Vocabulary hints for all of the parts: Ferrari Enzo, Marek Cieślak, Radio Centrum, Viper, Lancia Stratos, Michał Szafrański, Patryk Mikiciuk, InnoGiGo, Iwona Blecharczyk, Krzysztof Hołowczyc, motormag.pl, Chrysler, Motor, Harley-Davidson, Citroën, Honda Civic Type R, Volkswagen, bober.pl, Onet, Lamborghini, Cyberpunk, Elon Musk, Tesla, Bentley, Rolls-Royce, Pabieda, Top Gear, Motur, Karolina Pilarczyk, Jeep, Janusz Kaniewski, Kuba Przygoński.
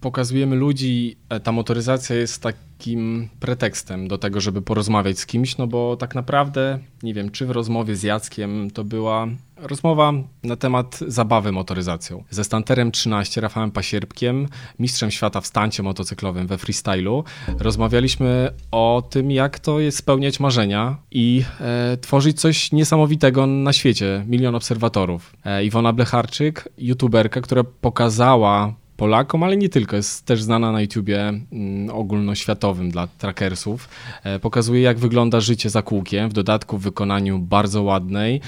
pokazujemy ludzi, ta motoryzacja jest takim pretekstem do tego, żeby porozmawiać z kimś, no bo tak naprawdę, nie wiem, czy w rozmowie z Jackiem to była rozmowa na temat zabawy motoryzacją. Ze Stunterem 13, Rafałem Pasierbkiem, mistrzem świata w stancie motocyklowym we freestylu, rozmawialiśmy o tym, jak to jest spełniać marzenia i tworzyć coś niesamowitego na świecie. 1 milion obserwatorów. Iwona Blecharczyk, youtuberka, która pokazała Polakom, ale nie tylko, jest też znana na YouTubie ogólnoświatowym dla trackersów. Pokazuje, jak wygląda życie za kółkiem, w dodatku w wykonaniu bardzo ładnej,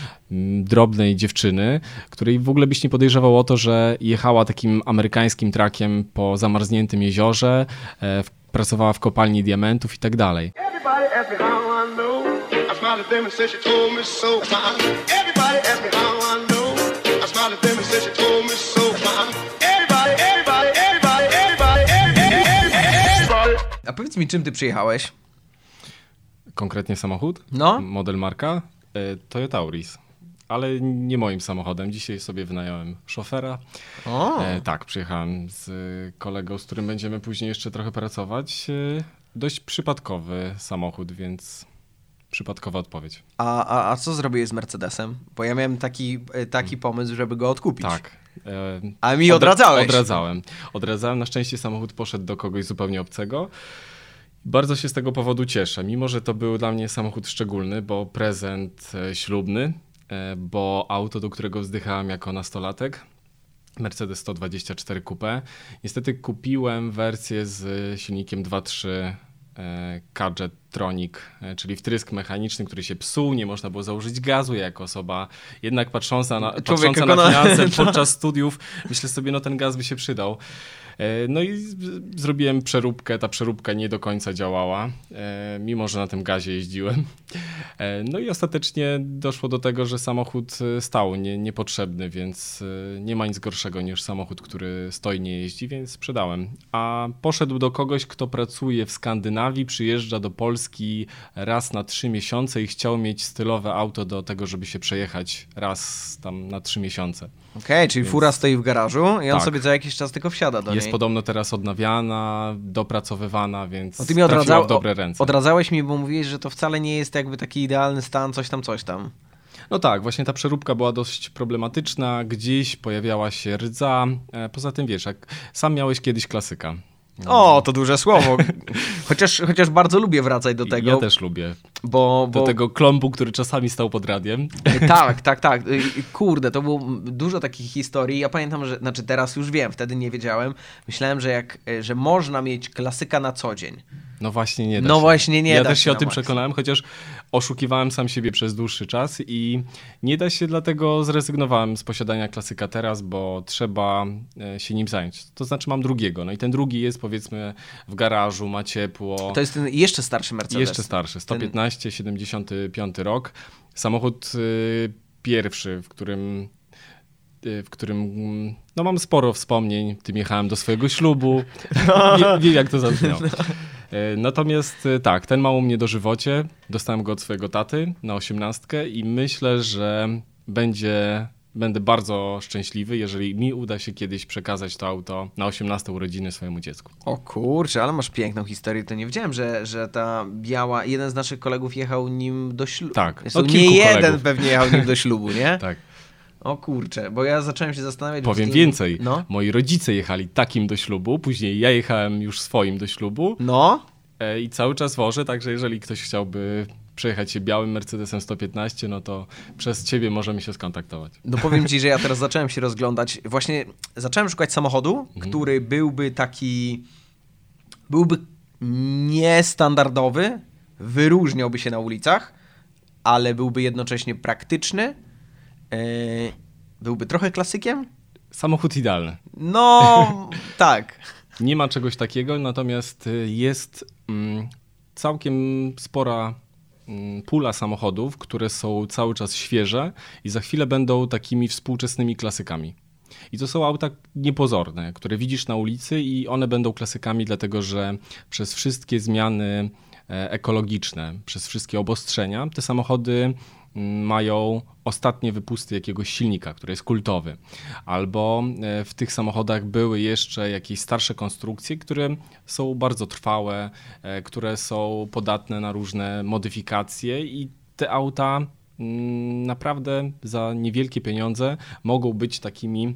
drobnej dziewczyny, której w ogóle byś nie podejrzewał o to, że jechała takim amerykańskim trackiem po zamarzniętym jeziorze, pracowała w kopalni diamentów i tak dalej. A powiedz mi, czym ty przyjechałeś? Konkretnie samochód? No. Model marka? Toyota Auris. Ale nie moim samochodem. Dzisiaj sobie wynająłem szofera. O. Tak, przyjechałem z kolegą, z którym będziemy później jeszcze trochę pracować. Dość przypadkowy samochód, więc przypadkowa odpowiedź. A co zrobiłeś z Mercedesem? Bo ja miałem taki pomysł, żeby go odkupić. Tak. A mi odradzałeś. Odradzałem. Na szczęście samochód poszedł do kogoś zupełnie obcego. Bardzo się z tego powodu cieszę, mimo że to był dla mnie samochód szczególny, bo prezent ślubny, bo auto, do którego wzdychałem jako nastolatek, Mercedes 124 Coupe. Niestety kupiłem wersję z silnikiem 2.3 Kadżet Tronic, czyli wtrysk mechaniczny, który się psuł, nie można było założyć gazu. Ja jako osoba jednak patrząca na finanse podczas studiów, myślę sobie, no ten gaz by się przydał. No i zrobiłem przeróbkę, ta przeróbka nie do końca działała, mimo że na tym gazie jeździłem. No i ostatecznie doszło do tego, że samochód stał niepotrzebny, więc nie ma nic gorszego niż samochód, który stoi, nie jeździ, więc sprzedałem. A poszedł do kogoś, kto pracuje w Skandynawii, przyjeżdża do Polski raz na 3 miesiące i chciał mieć stylowe auto do tego, żeby się przejechać raz tam na 3 miesiące. Okej, czyli więc fura stoi w garażu i on sobie za jakiś czas tylko wsiada do niej. Jest podobno teraz odnawiana, dopracowywana, więc trafiła w dobre ręce. Odradzałeś mi, bo mówiłeś, że to wcale nie jest jakby taki idealny stan, coś tam. No tak, właśnie ta przeróbka była dość problematyczna, gdzieś pojawiała się rdza. Poza tym wiesz, jak sam miałeś kiedyś klasyka. No. O, to duże słowo. Chociaż bardzo lubię wracać do tego. Ja też lubię. Bo do tego klombu, który czasami stał pod radiem. Tak. Kurde, to było dużo takich historii. Ja pamiętam, że teraz już wiem, wtedy nie wiedziałem. Myślałem, że można mieć klasyka na co dzień. No właśnie nie da się. Ja też się o tym przekonałem, chociaż oszukiwałem sam siebie przez dłuższy czas i nie da się, dlatego zrezygnowałem z posiadania klasyka teraz, bo trzeba się nim zająć. To znaczy mam drugiego, no i ten drugi jest powiedzmy w garażu, ma ciepło. To jest ten jeszcze starszy Mercedes. Jeszcze starszy, 115, 75 rok. Samochód pierwszy, w którym no mam sporo wspomnień, tym jechałem do swojego ślubu, wiem jak to zabrzmiało. Natomiast tak, ten ma u mnie dożywocie, dostałem go od swojego taty na 18 i myślę, że będę bardzo szczęśliwy, jeżeli mi uda się kiedyś przekazać to auto na 18 urodziny swojemu dziecku. O kurczę, ale masz piękną historię, to nie wiedziałem, że ta biała, jeden z naszych kolegów jechał nim do ślubu. Tak, zresztą od kilku nie jeden kolegów pewnie jechał nim do ślubu, nie? Tak. O kurczę, bo ja zacząłem się zastanawiać. Powiem więcej, no? Moi rodzice jechali takim do ślubu, później ja jechałem już swoim do ślubu. No. I cały czas wożę, także jeżeli ktoś chciałby przejechać się białym Mercedesem 115, no to przez ciebie możemy się skontaktować. No powiem ci, że ja teraz zacząłem się rozglądać. Właśnie zacząłem szukać samochodu, który byłby niestandardowy, wyróżniałby się na ulicach, ale byłby jednocześnie praktyczny, byłby trochę klasykiem? Samochód idealny. No, tak. Nie ma czegoś takiego, natomiast jest całkiem spora pula samochodów, które są cały czas świeże i za chwilę będą takimi współczesnymi klasykami. I to są auta niepozorne, które widzisz na ulicy i one będą klasykami, dlatego że przez wszystkie zmiany ekologiczne, przez wszystkie obostrzenia te samochody mają ostatnie wypusty jakiegoś silnika, który jest kultowy. Albo w tych samochodach były jeszcze jakieś starsze konstrukcje, które są bardzo trwałe, które są podatne na różne modyfikacje i te auta naprawdę za niewielkie pieniądze mogą być takimi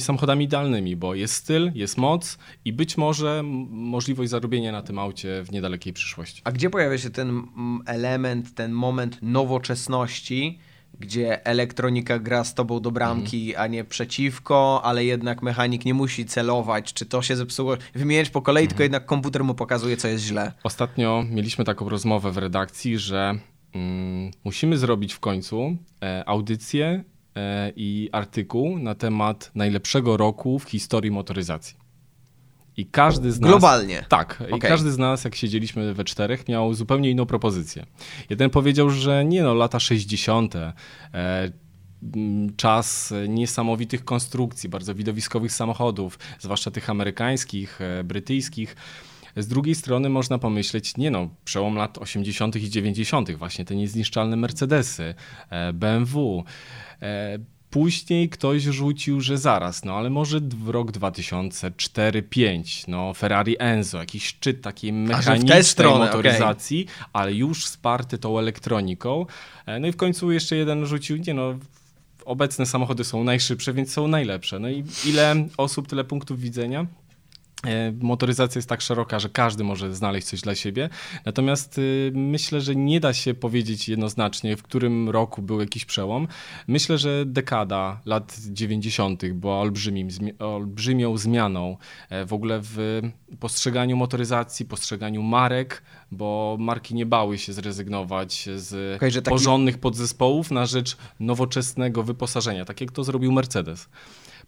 samochodami idealnymi, bo jest styl, jest moc i być może możliwość zarobienia na tym aucie w niedalekiej przyszłości. A gdzie pojawia się ten element, ten moment nowoczesności, gdzie elektronika gra z tobą do bramki, a nie przeciwko, ale jednak mechanik nie musi celować, czy to się zepsuło, wymieniać po kolei, tylko jednak komputer mu pokazuje, co jest źle. Ostatnio mieliśmy taką rozmowę w redakcji, że musimy zrobić w końcu audycję i artykuł na temat najlepszego roku w historii motoryzacji. I każdy z nas... Globalnie? Tak. Okay. I każdy z nas, jak siedzieliśmy we czterech, miał zupełnie inną propozycję. Jeden powiedział, że lata 60. Czas niesamowitych konstrukcji, bardzo widowiskowych samochodów, zwłaszcza tych amerykańskich, brytyjskich. Z drugiej strony można pomyśleć, przełom lat 80. i 90. właśnie te niezniszczalne Mercedesy, BMW. Później ktoś rzucił, że zaraz, ale może rok 2004-2005, Ferrari Enzo, jakiś szczyt takiej mechanicznej motoryzacji, ale już wsparty tą elektroniką. No i w końcu jeszcze jeden rzucił, obecne samochody są najszybsze, więc są najlepsze. No i ile osób, tyle punktów widzenia. Motoryzacja jest tak szeroka, że każdy może znaleźć coś dla siebie, natomiast myślę, że nie da się powiedzieć jednoznacznie, w którym roku był jakiś przełom. Myślę, że dekada lat 90. była olbrzymią zmianą w ogóle w postrzeganiu motoryzacji, postrzeganiu marek, bo marki nie bały się zrezygnować z porządnych podzespołów na rzecz nowoczesnego wyposażenia, tak jak to zrobił Mercedes.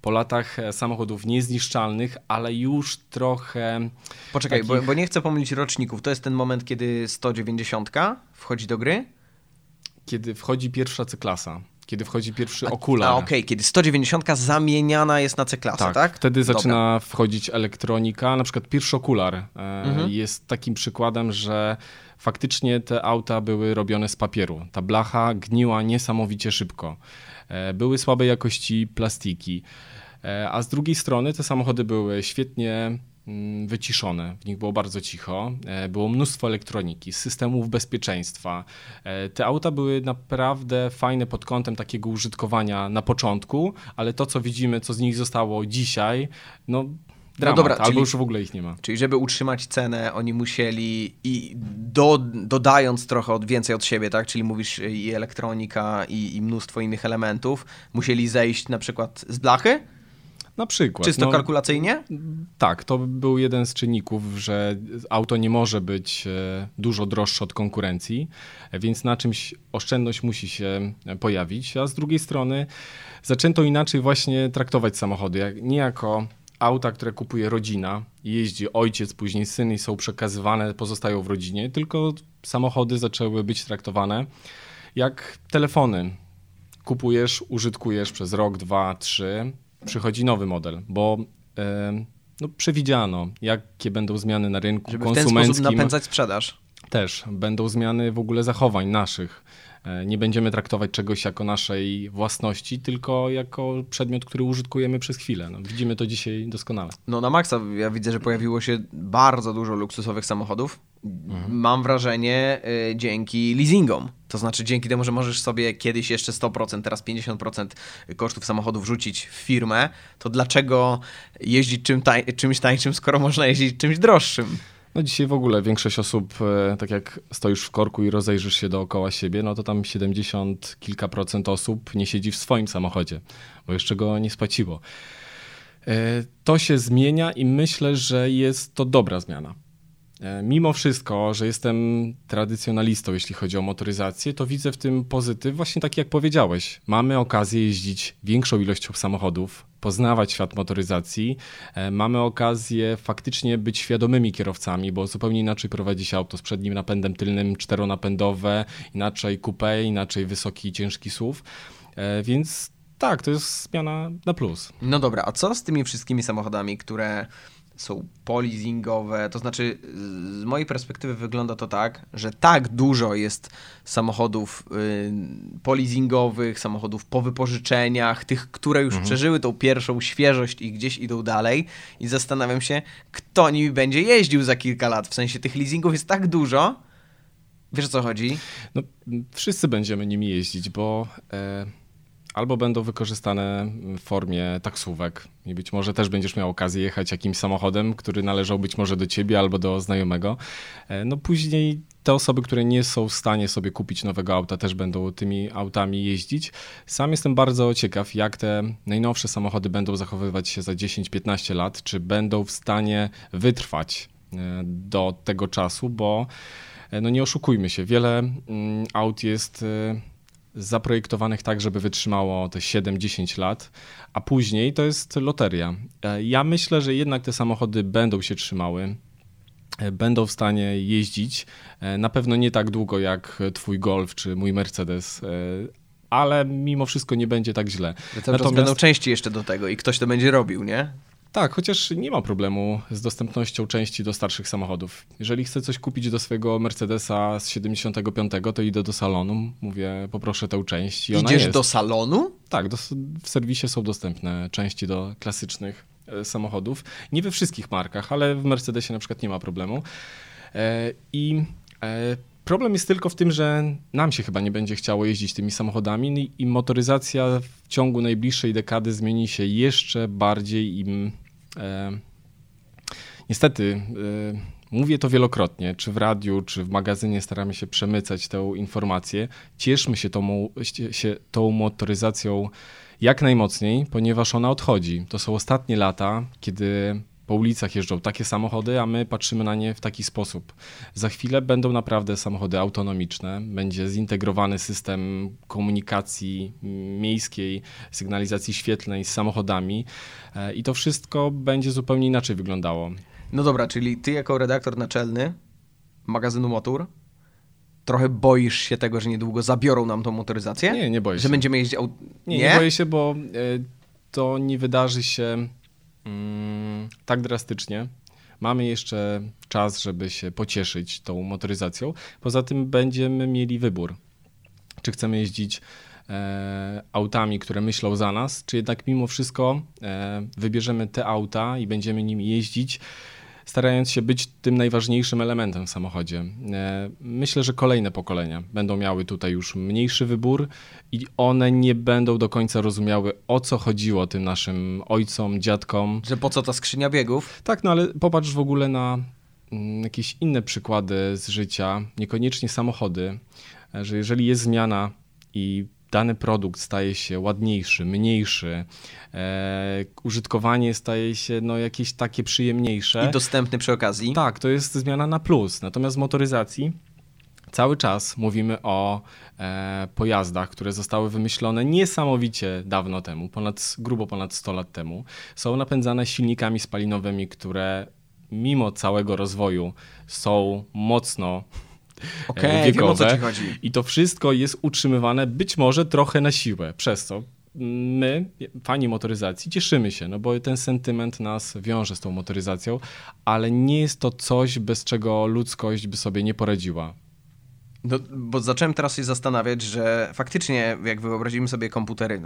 Po latach samochodów niezniszczalnych, ale już trochę... Poczekaj, takich... bo nie chcę pomylić roczników. To jest ten moment, kiedy 190 wchodzi do gry? Kiedy wchodzi pierwsza C-klasa. Kiedy wchodzi pierwszy Okular. Kiedy 190 zamieniana jest na C-klasę, tak? Wtedy zaczyna wchodzić elektronika. Na przykład pierwszy Okular jest takim przykładem, że faktycznie te auta były robione z papieru. Ta blacha gniła niesamowicie szybko. Były słabej jakości plastiki, a z drugiej strony te samochody były świetnie wyciszone, w nich było bardzo cicho, było mnóstwo elektroniki, systemów bezpieczeństwa. Te auta były naprawdę fajne pod kątem takiego użytkowania na początku, ale to, co widzimy, co z nich zostało dzisiaj, dramat, albo już w ogóle ich nie ma. Czyli żeby utrzymać cenę, oni musieli i dodając trochę więcej od siebie, tak? Czyli mówisz i elektronika i mnóstwo innych elementów, musieli zejść na przykład z blachy? Na przykład. Czysto kalkulacyjnie? Tak, to był jeden z czynników, że auto nie może być dużo droższe od konkurencji, więc na czymś oszczędność musi się pojawić, a z drugiej strony zaczęto inaczej właśnie traktować samochody, nie jako auta, które kupuje rodzina, jeździ ojciec, później syn i są przekazywane, pozostają w rodzinie, tylko samochody zaczęły być traktowane jak telefony. Kupujesz, użytkujesz przez rok, dwa, trzy, przychodzi nowy model, bo przewidziano, jakie będą zmiany na rynku konsumenckim. Żeby w ten sposób napędzać sprzedaż. Też będą zmiany w ogóle zachowań naszych. Nie będziemy traktować czegoś jako naszej własności, tylko jako przedmiot, który użytkujemy przez chwilę. Widzimy to dzisiaj doskonale. Na maksa ja widzę, że pojawiło się bardzo dużo luksusowych samochodów. Mam wrażenie dzięki leasingom. To znaczy dzięki temu, że możesz sobie kiedyś jeszcze 100%, teraz 50% kosztów samochodu wrzucić w firmę, to dlaczego jeździć czymś tańszym, skoro można jeździć czymś droższym? Dzisiaj w ogóle większość osób, tak jak stoisz w korku i rozejrzysz się dookoła siebie, to tam 70 kilka procent osób nie siedzi w swoim samochodzie, bo jeszcze go nie spłaciło. To się zmienia i myślę, że jest to dobra zmiana. Mimo wszystko, że jestem tradycjonalistą, jeśli chodzi o motoryzację, to widzę w tym pozytyw, właśnie tak jak powiedziałeś. Mamy okazję jeździć większą ilością samochodów, poznawać świat motoryzacji. Mamy okazję faktycznie być świadomymi kierowcami, bo zupełnie inaczej prowadzi się auto z przednim napędem tylnym, czteronapędowe, inaczej coupé, inaczej wysoki i ciężki SUV, więc tak, to jest zmiana na plus. A co z tymi wszystkimi samochodami, które są poleasingowe. To znaczy, z mojej perspektywy wygląda to tak, że tak dużo jest samochodów poleasingowych, samochodów po wypożyczeniach, tych, które już przeżyły tą pierwszą świeżość i gdzieś idą dalej. I zastanawiam się, kto nimi będzie jeździł za kilka lat. W sensie tych leasingów jest tak dużo. Wiesz, o co chodzi? No, wszyscy będziemy nimi jeździć, bo... Albo będą wykorzystane w formie taksówek i być może też będziesz miał okazję jechać jakimś samochodem, który należał być może do ciebie albo do znajomego. No później te osoby, które nie są w stanie sobie kupić nowego auta, też będą tymi autami jeździć. Sam jestem bardzo ciekaw, jak te najnowsze samochody będą zachowywać się za 10-15 lat, czy będą w stanie wytrwać do tego czasu, bo no nie oszukujmy się, wiele aut jest... zaprojektowanych tak, żeby wytrzymało te 7-10 lat, a później to jest loteria. Ja myślę, że jednak te samochody będą się trzymały, będą w stanie jeździć, na pewno nie tak długo jak twój Golf czy mój Mercedes, ale mimo wszystko nie będzie tak źle. Natomiast będą części jeszcze do tego i ktoś to będzie robił, nie? Tak, chociaż nie ma problemu z dostępnością części do starszych samochodów. Jeżeli chcę coś kupić do swojego Mercedesa z 75, to idę do salonu, mówię, poproszę tę część i ona jest. Idziesz do salonu? Tak, w serwisie są dostępne części do klasycznych samochodów. Nie we wszystkich markach, ale w Mercedesie na przykład nie ma problemu. Problem jest tylko w tym, że nam się chyba nie będzie chciało jeździć tymi samochodami i motoryzacja w ciągu najbliższej dekady zmieni się jeszcze bardziej im. Niestety, mówię to wielokrotnie, czy w radiu, czy w magazynie staramy się przemycać tę informację. Cieszmy się tą motoryzacją jak najmocniej, ponieważ ona odchodzi. To są ostatnie lata, kiedy... po ulicach jeżdżą takie samochody, a my patrzymy na nie w taki sposób. Za chwilę będą naprawdę samochody autonomiczne, będzie zintegrowany system komunikacji miejskiej, sygnalizacji świetlnej z samochodami i to wszystko będzie zupełnie inaczej wyglądało. No dobra, czyli ty jako redaktor naczelny magazynu Motor trochę boisz się tego, że niedługo zabiorą nam tą motoryzację? Nie, nie boję się. Że będziemy jeździć... Nie boję się, bo to nie wydarzy się... tak drastycznie. Mamy jeszcze czas, żeby się pocieszyć tą motoryzacją. Poza tym będziemy mieli wybór, czy chcemy jeździć autami, które myślą za nas, czy jednak mimo wszystko wybierzemy te auta i będziemy nimi jeździć, starając się być tym najważniejszym elementem w samochodzie. Myślę, że kolejne pokolenia będą miały tutaj już mniejszy wybór i one nie będą do końca rozumiały, o co chodziło tym naszym ojcom, dziadkom. Że po co ta skrzynia biegów? Tak, no ale popatrz w ogóle na jakieś inne przykłady z życia, niekoniecznie samochody, że jeżeli jest zmiana i dany produkt staje się ładniejszy, mniejszy, użytkowanie staje się jakieś takie przyjemniejsze. I dostępny przy okazji. Tak, to jest zmiana na plus. Natomiast w motoryzacji cały czas mówimy o pojazdach, które zostały wymyślone niesamowicie dawno temu, grubo ponad 100 lat temu. Są napędzane silnikami spalinowymi, które mimo całego rozwoju są mocno... Okej, wiem, o co ci chodzi. I to wszystko jest utrzymywane być może trochę na siłę, przez co my, fani motoryzacji, cieszymy się, bo ten sentyment nas wiąże z tą motoryzacją, ale nie jest to coś, bez czego ludzkość by sobie nie poradziła. No, bo zacząłem teraz się zastanawiać, że faktycznie jak wyobrazimy sobie komputery,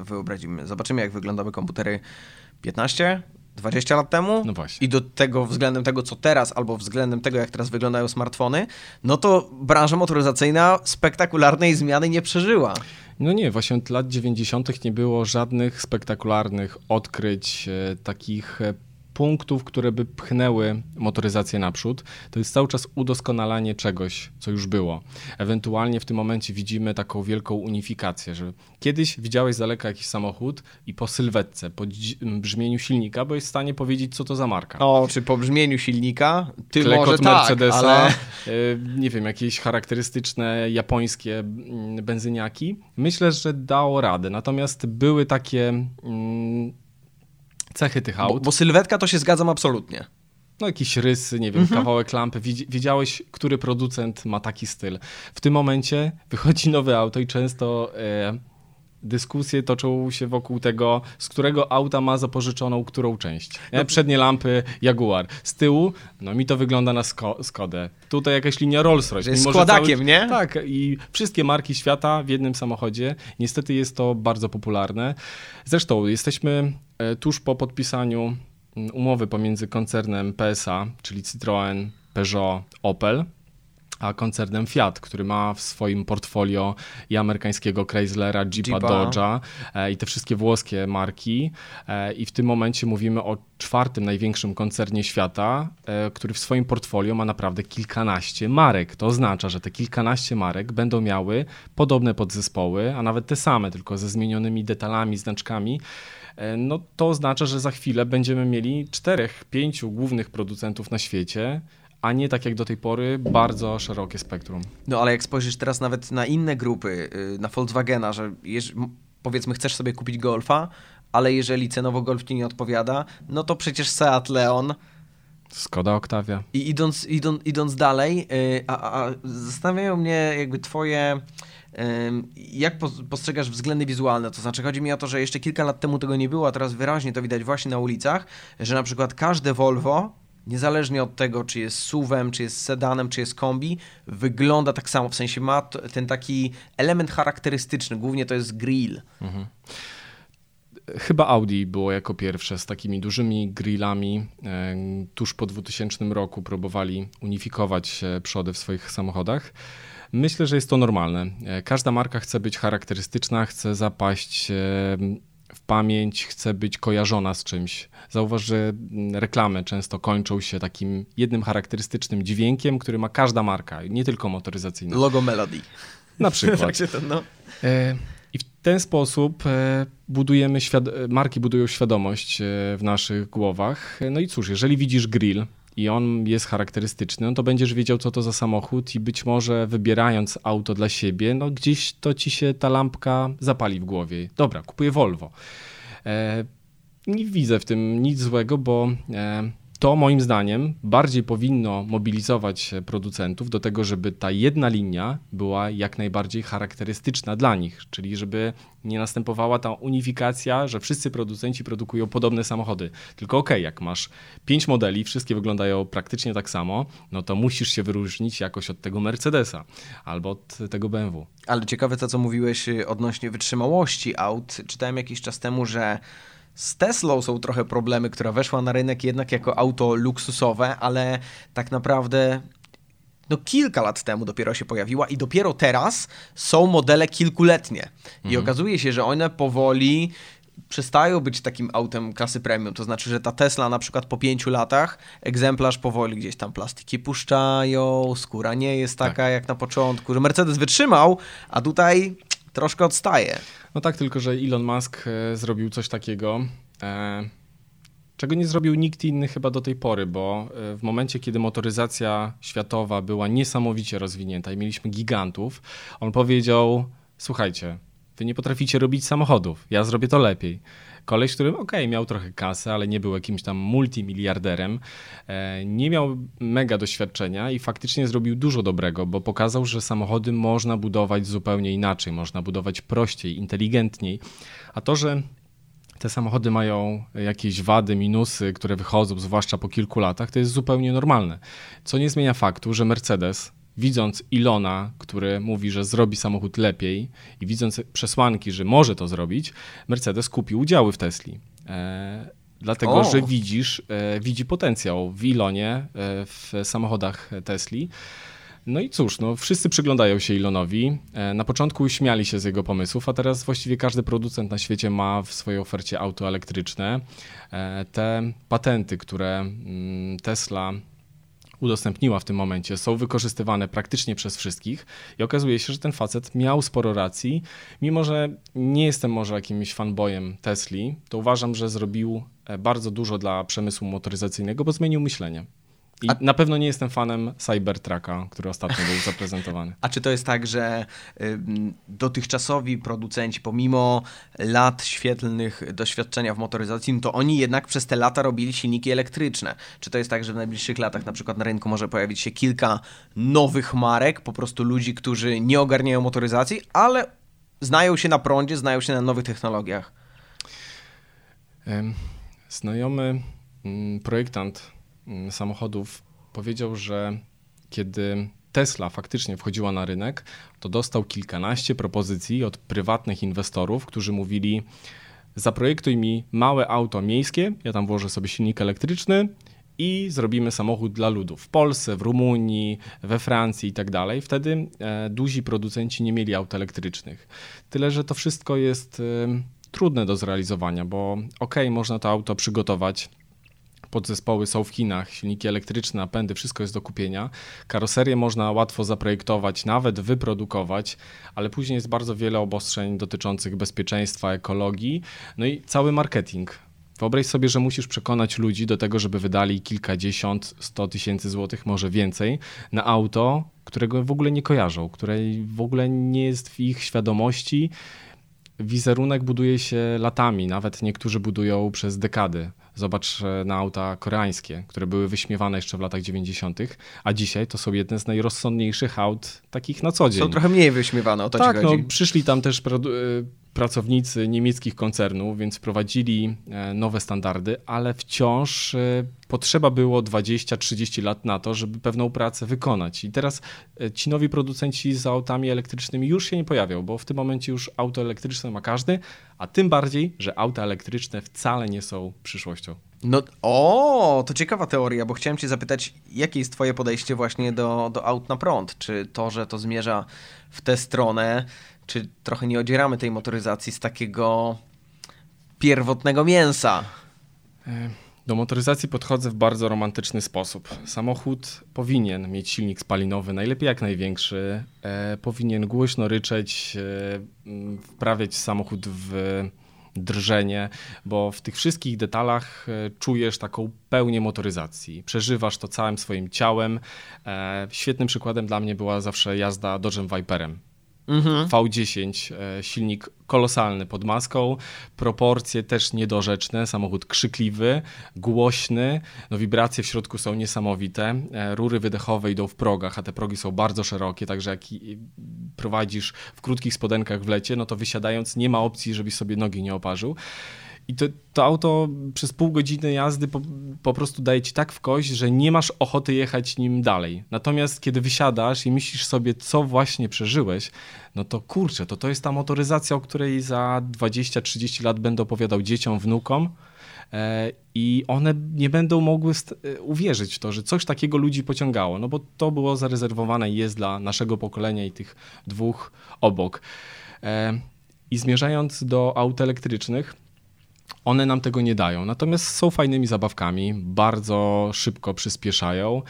zobaczymy jak wyglądały komputery 15-20 lat temu i do tego względem tego, co teraz, albo względem tego, jak teraz wyglądają smartfony, no to branża motoryzacyjna spektakularnej zmiany nie przeżyła. No nie, właśnie od lat 90. nie było żadnych spektakularnych odkryć, takich punktów, które by pchnęły motoryzację naprzód. To jest cały czas udoskonalanie czegoś, co już było. Ewentualnie w tym momencie widzimy taką wielką unifikację, że kiedyś widziałeś z daleka jakiś samochód i po sylwetce, po brzmieniu silnika byłeś w stanie powiedzieć, co to za marka. Czy po brzmieniu silnika? Klekot może Mercedesa, tak, ale... nie wiem, jakieś charakterystyczne japońskie benzyniaki. Myślę, że dało radę. Natomiast były takie... cechy tych aut. Bo sylwetka to się zgadzam absolutnie. No jakieś rysy, nie wiem, kawałek lampy. Wiedziałeś, który producent ma taki styl. W tym momencie wychodzi nowe auto i często dyskusje toczą się wokół tego, z którego auta ma zapożyczoną którą część. Nie? Przednie lampy Jaguar. Z tyłu, no mi to wygląda na Skodę. Tutaj jakaś linia Rolls-Royce. Jest składakiem, cały... nie? Tak, i wszystkie marki świata w jednym samochodzie. Niestety jest to bardzo popularne. Zresztą jesteśmy tuż po podpisaniu umowy pomiędzy koncernem PSA, czyli Citroën, Peugeot, Opel, a koncernem Fiat, który ma w swoim portfolio i amerykańskiego Chryslera, Jeepa. Dodge'a i te wszystkie włoskie marki. I w tym momencie mówimy o czwartym największym koncernie świata, który w swoim portfolio ma naprawdę kilkanaście marek. To oznacza, że te kilkanaście marek będą miały podobne podzespoły, a nawet te same, tylko ze zmienionymi detalami, znaczkami. No to oznacza, że za chwilę będziemy mieli 4-5 głównych producentów na świecie, a nie tak jak do tej pory, bardzo szerokie spektrum. No ale jak spojrzysz teraz nawet na inne grupy, na Volkswagena, że powiedzmy chcesz sobie kupić Golfa, ale jeżeli cenowo Golf ci nie odpowiada, no to przecież Seat Leon. Skoda Octavia. I idąc dalej, a zastanawiają mnie jakby twoje... Jak postrzegasz względy wizualne? To znaczy chodzi mi o to, że jeszcze kilka lat temu tego nie było, a teraz wyraźnie to widać właśnie na ulicach, że na przykład każde Volvo, niezależnie od tego, czy jest SUV-em, czy jest sedanem, czy jest kombi, wygląda tak samo, w sensie ma ten taki element charakterystyczny, głównie to jest grill. Mhm. Chyba Audi było jako pierwsze z takimi dużymi grillami. Tuż po 2000 roku próbowali unifikować przody w swoich samochodach. Myślę, że jest to normalne. Każda marka chce być charakterystyczna, chce zapaść w pamięć, chce być kojarzona z czymś. Zauważ, że reklamy często kończą się takim jednym charakterystycznym dźwiękiem, który ma każda marka, nie tylko motoryzacyjna. Logo Melody. Na przykład. I w ten sposób budujemy marki budują świadomość w naszych głowach. No i cóż, jeżeli widzisz grill i on jest charakterystyczny, no to będziesz wiedział, co to za samochód i być może wybierając auto dla siebie, no gdzieś to ci się ta lampka zapali w głowie. Dobra, kupuję Volvo. Nie widzę w tym nic złego, bo to moim zdaniem bardziej powinno mobilizować producentów do tego, żeby ta jedna linia była jak najbardziej charakterystyczna dla nich, czyli żeby nie następowała ta unifikacja, że wszyscy producenci produkują podobne samochody. Tylko okej, jak masz 5 modeli, wszystkie wyglądają praktycznie tak samo, no to musisz się wyróżnić jakoś od tego Mercedesa albo od tego BMW. Ale ciekawe to, co mówiłeś odnośnie wytrzymałości aut. Czytałem jakiś czas temu, że z Teslą są trochę problemy, która weszła na rynek jednak jako auto luksusowe, ale tak naprawdę no kilka lat temu dopiero się pojawiła i dopiero teraz są modele kilkuletnie. I okazuje się, że one powoli przestają być takim autem klasy premium. To znaczy, że ta Tesla na przykład po 5 latach, egzemplarz powoli gdzieś tam plastiki puszczają, skóra nie jest taka jak na początku, że Mercedes wytrzymał, a tutaj troszkę odstaje. No tak, tylko że Elon Musk zrobił coś takiego, czego nie zrobił nikt inny chyba do tej pory, bo w momencie, kiedy motoryzacja światowa była niesamowicie rozwinięta i mieliśmy gigantów, on powiedział, słuchajcie, wy nie potraficie robić samochodów, ja zrobię to lepiej. Koleś, który miał trochę kasy, ale nie był jakimś tam multimiliarderem, nie miał mega doświadczenia i faktycznie zrobił dużo dobrego, bo pokazał, że samochody można budować zupełnie inaczej, można budować prościej, inteligentniej, a to, że te samochody mają jakieś wady, minusy, które wychodzą, zwłaszcza po kilku latach, to jest zupełnie normalne, co nie zmienia faktu, że Mercedes, widząc Elona, który mówi, że zrobi samochód lepiej i widząc przesłanki, że może to zrobić, Mercedes kupił udziały w Tesli. Dlatego, że widzi potencjał w Elonie, w samochodach Tesli. No i cóż, no wszyscy przyglądają się Elonowi. Na początku śmiali się z jego pomysłów, a teraz właściwie każdy producent na świecie ma w swojej ofercie auto elektryczne. Te patenty, które Tesla udostępniła w tym momencie, są wykorzystywane praktycznie przez wszystkich i okazuje się, że ten facet miał sporo racji. Mimo że nie jestem może jakimś fanboyem Tesli, to uważam, że zrobił bardzo dużo dla przemysłu motoryzacyjnego, bo zmienił myślenie. I na pewno nie jestem fanem Cybertrucka, który ostatnio był zaprezentowany. A czy to jest tak, że dotychczasowi producenci, pomimo lat świetlnych doświadczenia w motoryzacji, no to oni jednak przez te lata robili silniki elektryczne? Czy to jest tak, że w najbliższych latach na przykład na rynku może pojawić się kilka nowych marek, po prostu ludzi, którzy nie ogarniają motoryzacji, ale znają się na prądzie, znają się na nowych technologiach? Znajomy projektant samochodów powiedział, że kiedy Tesla faktycznie wchodziła na rynek, to dostał kilkanaście propozycji od prywatnych inwestorów, którzy mówili: zaprojektuj mi małe auto miejskie, ja tam włożę sobie silnik elektryczny i zrobimy samochód dla ludów w Polsce, w Rumunii, we Francji i tak dalej. Wtedy duzi producenci nie mieli aut elektrycznych. Tyle, że to wszystko jest trudne do zrealizowania, bo okej, można to auto przygotować, podzespoły są w Chinach, silniki elektryczne, napędy, wszystko jest do kupienia. Karoserię można łatwo zaprojektować, nawet wyprodukować, ale później jest bardzo wiele obostrzeń dotyczących bezpieczeństwa, ekologii, no i cały marketing. Wyobraź sobie, że musisz przekonać ludzi do tego, żeby wydali kilkadziesiąt, 100 tysięcy złotych, może więcej, na auto, którego w ogóle nie kojarzą, które w ogóle nie jest w ich świadomości. Wizerunek buduje się latami, nawet niektórzy budują przez dekady. Zobacz na auta koreańskie, które były wyśmiewane jeszcze w latach 90., a dzisiaj to są jedne z najrozsądniejszych aut takich na co dzień. Są trochę mniej wyśmiewane, o to tak, ci chodzi. No, przyszli tam też pracownicy niemieckich koncernów, więc wprowadzili nowe standardy, ale wciąż potrzeba było 20-30 lat na to, żeby pewną pracę wykonać. I teraz ci nowi producenci z autami elektrycznymi już się nie pojawią, bo w tym momencie już auto elektryczne ma każdy, a tym bardziej, że auta elektryczne wcale nie są przyszłością. No o, to ciekawa teoria, bo chciałem cię zapytać, jakie jest twoje podejście właśnie do aut na prąd? Czy to, że to zmierza w tę stronę, czy trochę nie odzieramy tej motoryzacji z takiego pierwotnego mięsa? Do motoryzacji podchodzę w bardzo romantyczny sposób. Samochód powinien mieć silnik spalinowy, najlepiej jak największy. Powinien głośno ryczeć, wprawiać samochód w drżenie, bo w tych wszystkich detalach czujesz taką pełnię motoryzacji. Przeżywasz to całym swoim ciałem. Świetnym przykładem dla mnie była zawsze jazda Dodge'em Viperem. V10, silnik kolosalny pod maską, proporcje też niedorzeczne, samochód krzykliwy, głośny, no wibracje w środku są niesamowite, rury wydechowe idą w progach, a te progi są bardzo szerokie, także jak prowadzisz w krótkich spodenkach w lecie, no to wysiadając nie ma opcji, żebyś sobie nogi nie oparzył. I to auto przez pół godziny jazdy po prostu daje ci tak w kość, że nie masz ochoty jechać nim dalej. Natomiast kiedy wysiadasz i myślisz sobie, co właśnie przeżyłeś, no to kurczę, to jest ta motoryzacja, o której za 20-30 lat będę opowiadał dzieciom, wnukom i one nie będą mogły uwierzyć w to, że coś takiego ludzi pociągało, no bo to było zarezerwowane i jest dla naszego pokolenia i tych dwóch obok. I zmierzając do aut elektrycznych, one nam tego nie dają, natomiast są fajnymi zabawkami, bardzo szybko przyspieszają,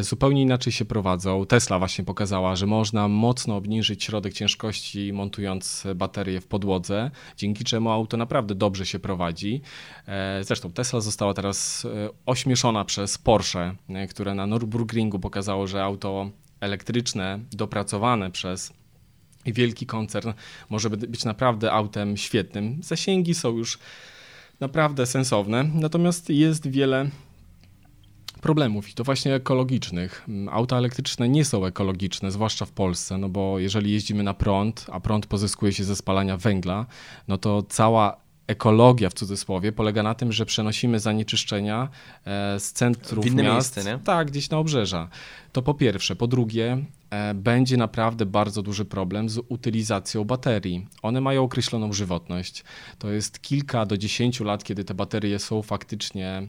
zupełnie inaczej się prowadzą. Tesla właśnie pokazała, że można mocno obniżyć środek ciężkości montując baterię w podłodze, dzięki czemu auto naprawdę dobrze się prowadzi. Zresztą Tesla została teraz ośmieszona przez Porsche, które na Nürburgringu pokazało, że auto elektryczne dopracowane przez wielki koncern może być naprawdę autem świetnym. Zasięgi są już naprawdę sensowne, natomiast jest wiele problemów i to właśnie ekologicznych. Auta elektryczne nie są ekologiczne, zwłaszcza w Polsce, no bo jeżeli jeździmy na prąd, a prąd pozyskuje się ze spalania węgla, no to cała ekologia w cudzysłowie polega na tym, że przenosimy zanieczyszczenia z centrów miast, miejsce, tak, gdzieś na obrzeża. To po pierwsze. Po drugie, będzie naprawdę bardzo duży problem z utylizacją baterii. One mają określoną żywotność. To jest kilka do 10 lat, kiedy te baterie są faktycznie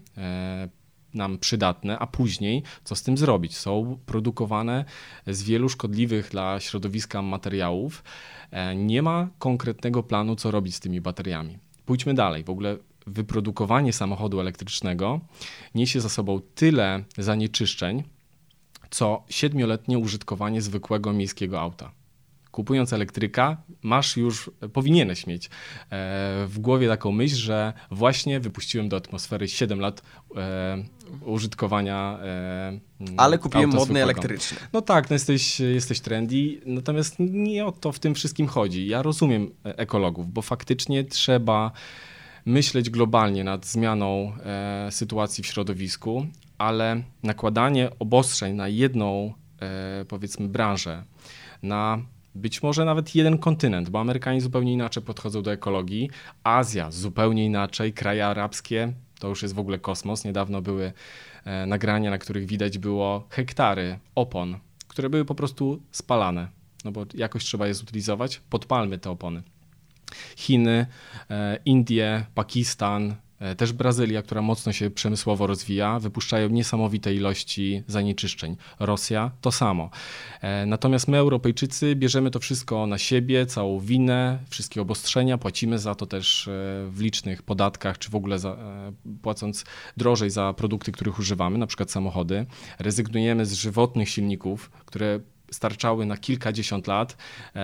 nam przydatne, a później co z tym zrobić? Są produkowane z wielu szkodliwych dla środowiska materiałów. Nie ma konkretnego planu, co robić z tymi bateriami. Pójdźmy dalej. W ogóle wyprodukowanie samochodu elektrycznego niesie za sobą tyle zanieczyszczeń, co 7-letnie użytkowanie zwykłego miejskiego auta. Kupując elektryka, powinieneś mieć w głowie taką myśl, że właśnie wypuściłem do atmosfery 7 lat użytkowania. Ale kupiłem modny zwykłego. Elektryczny. No tak, no jesteś trendy, natomiast nie o to w tym wszystkim chodzi. Ja rozumiem ekologów, bo faktycznie trzeba myśleć globalnie nad zmianą sytuacji w środowisku, ale nakładanie obostrzeń na jedną, powiedzmy, branżę, na być może nawet jeden kontynent, bo Amerykanie zupełnie inaczej podchodzą do ekologii, Azja zupełnie inaczej, kraje arabskie, to już jest w ogóle kosmos. Niedawno były nagrania, na których widać było hektary opon, które były po prostu spalane, no bo jakoś trzeba je zutylizować, podpalmy te opony. Chiny, Indie, Pakistan, też Brazylia, która mocno się przemysłowo rozwija, wypuszczają niesamowite ilości zanieczyszczeń. Rosja to samo. Natomiast my, Europejczycy, bierzemy to wszystko na siebie, całą winę, wszystkie obostrzenia, płacimy za to też w licznych podatkach, czy w ogóle płacąc drożej za produkty, których używamy, na przykład samochody. Rezygnujemy z żywotnych silników, które starczały na kilkadziesiąt lat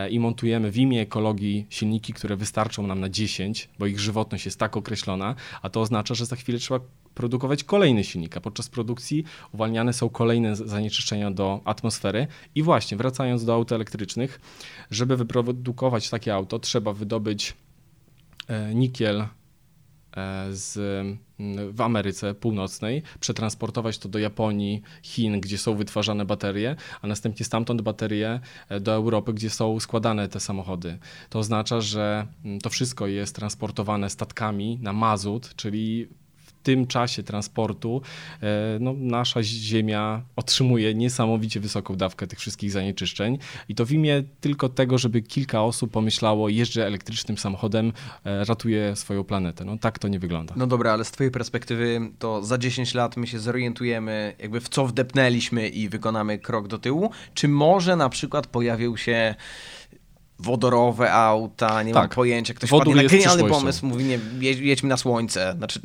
i montujemy w imię ekologii silniki, które wystarczą nam na 10, bo ich żywotność jest tak określona, a to oznacza, że za chwilę trzeba produkować kolejny silnik, a podczas produkcji uwalniane są kolejne zanieczyszczenia do atmosfery. I właśnie, wracając do aut elektrycznych, żeby wyprodukować takie auto, trzeba wydobyć nikiel w Ameryce Północnej, przetransportować to do Japonii, Chin, gdzie są wytwarzane baterie, a następnie stamtąd baterie do Europy, gdzie są składane te samochody. To oznacza, że to wszystko jest transportowane statkami na mazut, czyli w tym czasie transportu no, nasza Ziemia otrzymuje niesamowicie wysoką dawkę tych wszystkich zanieczyszczeń i to w imię tylko tego, żeby kilka osób pomyślało, jeżdżę elektrycznym samochodem, ratuję swoją planetę. No tak to nie wygląda. No dobra, ale z twojej perspektywy to za 10 lat my się zorientujemy, jakby w co wdepnęliśmy i wykonamy krok do tyłu? Czy może na przykład pojawił się wodorowe auta, nie tak. Mam pojęcia, ktoś wpadnie na genialny pomysł, mówi nie, jedźmy na słońce. Znaczy,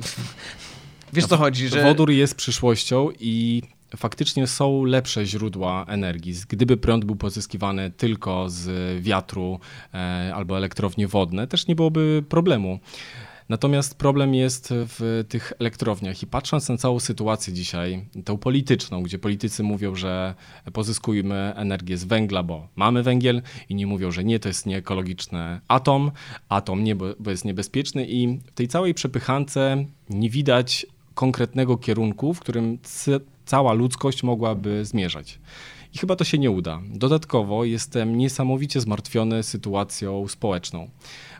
wiesz co chodzi, że... Wodór jest przyszłością i faktycznie są lepsze źródła energii. Gdyby prąd był pozyskiwany tylko z wiatru albo elektrownie wodne, też nie byłoby problemu. Natomiast problem jest w tych elektrowniach i patrząc na całą sytuację dzisiaj, tą polityczną, gdzie politycy mówią, że pozyskujmy energię z węgla, bo mamy węgiel, i nie mówią, że nie, to jest nieekologiczny atom nie, bo jest niebezpieczny, i w tej całej przepychance nie widać konkretnego kierunku, w którym cała ludzkość mogłaby zmierzać. I chyba to się nie uda. Dodatkowo jestem niesamowicie zmartwiony sytuacją społeczną,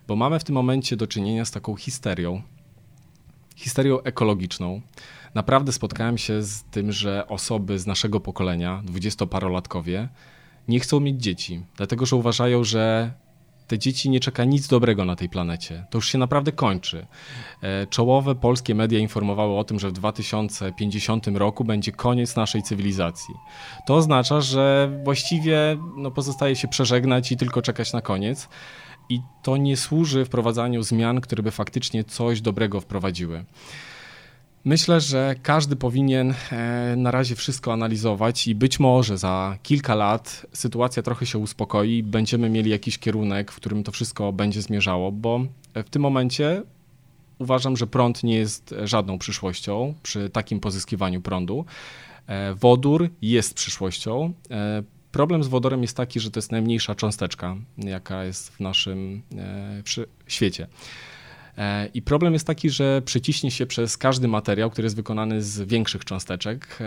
bo mamy w tym momencie do czynienia z taką histerią ekologiczną. Naprawdę spotkałem się z tym, że osoby z naszego pokolenia, 20-parolatkowie, nie chcą mieć dzieci, dlatego że uważają, że te dzieci nie czeka nic dobrego na tej planecie. To już się naprawdę kończy. Czołowe polskie media informowały o tym, że w 2050 roku będzie koniec naszej cywilizacji. To oznacza, że właściwie no, pozostaje się przeżegnać i tylko czekać na koniec. I to nie służy wprowadzaniu zmian, które by faktycznie coś dobrego wprowadziły. Myślę, że każdy powinien na razie wszystko analizować i być może za kilka lat sytuacja trochę się uspokoi, będziemy mieli jakiś kierunek, w którym to wszystko będzie zmierzało, bo w tym momencie uważam, że prąd nie jest żadną przyszłością przy takim pozyskiwaniu prądu. Wodór jest przyszłością. Problem z wodorem jest taki, że to jest najmniejsza cząsteczka, jaka jest w naszym świecie. I problem jest taki, że przeciśnie się przez każdy materiał, który jest wykonany z większych cząsteczek.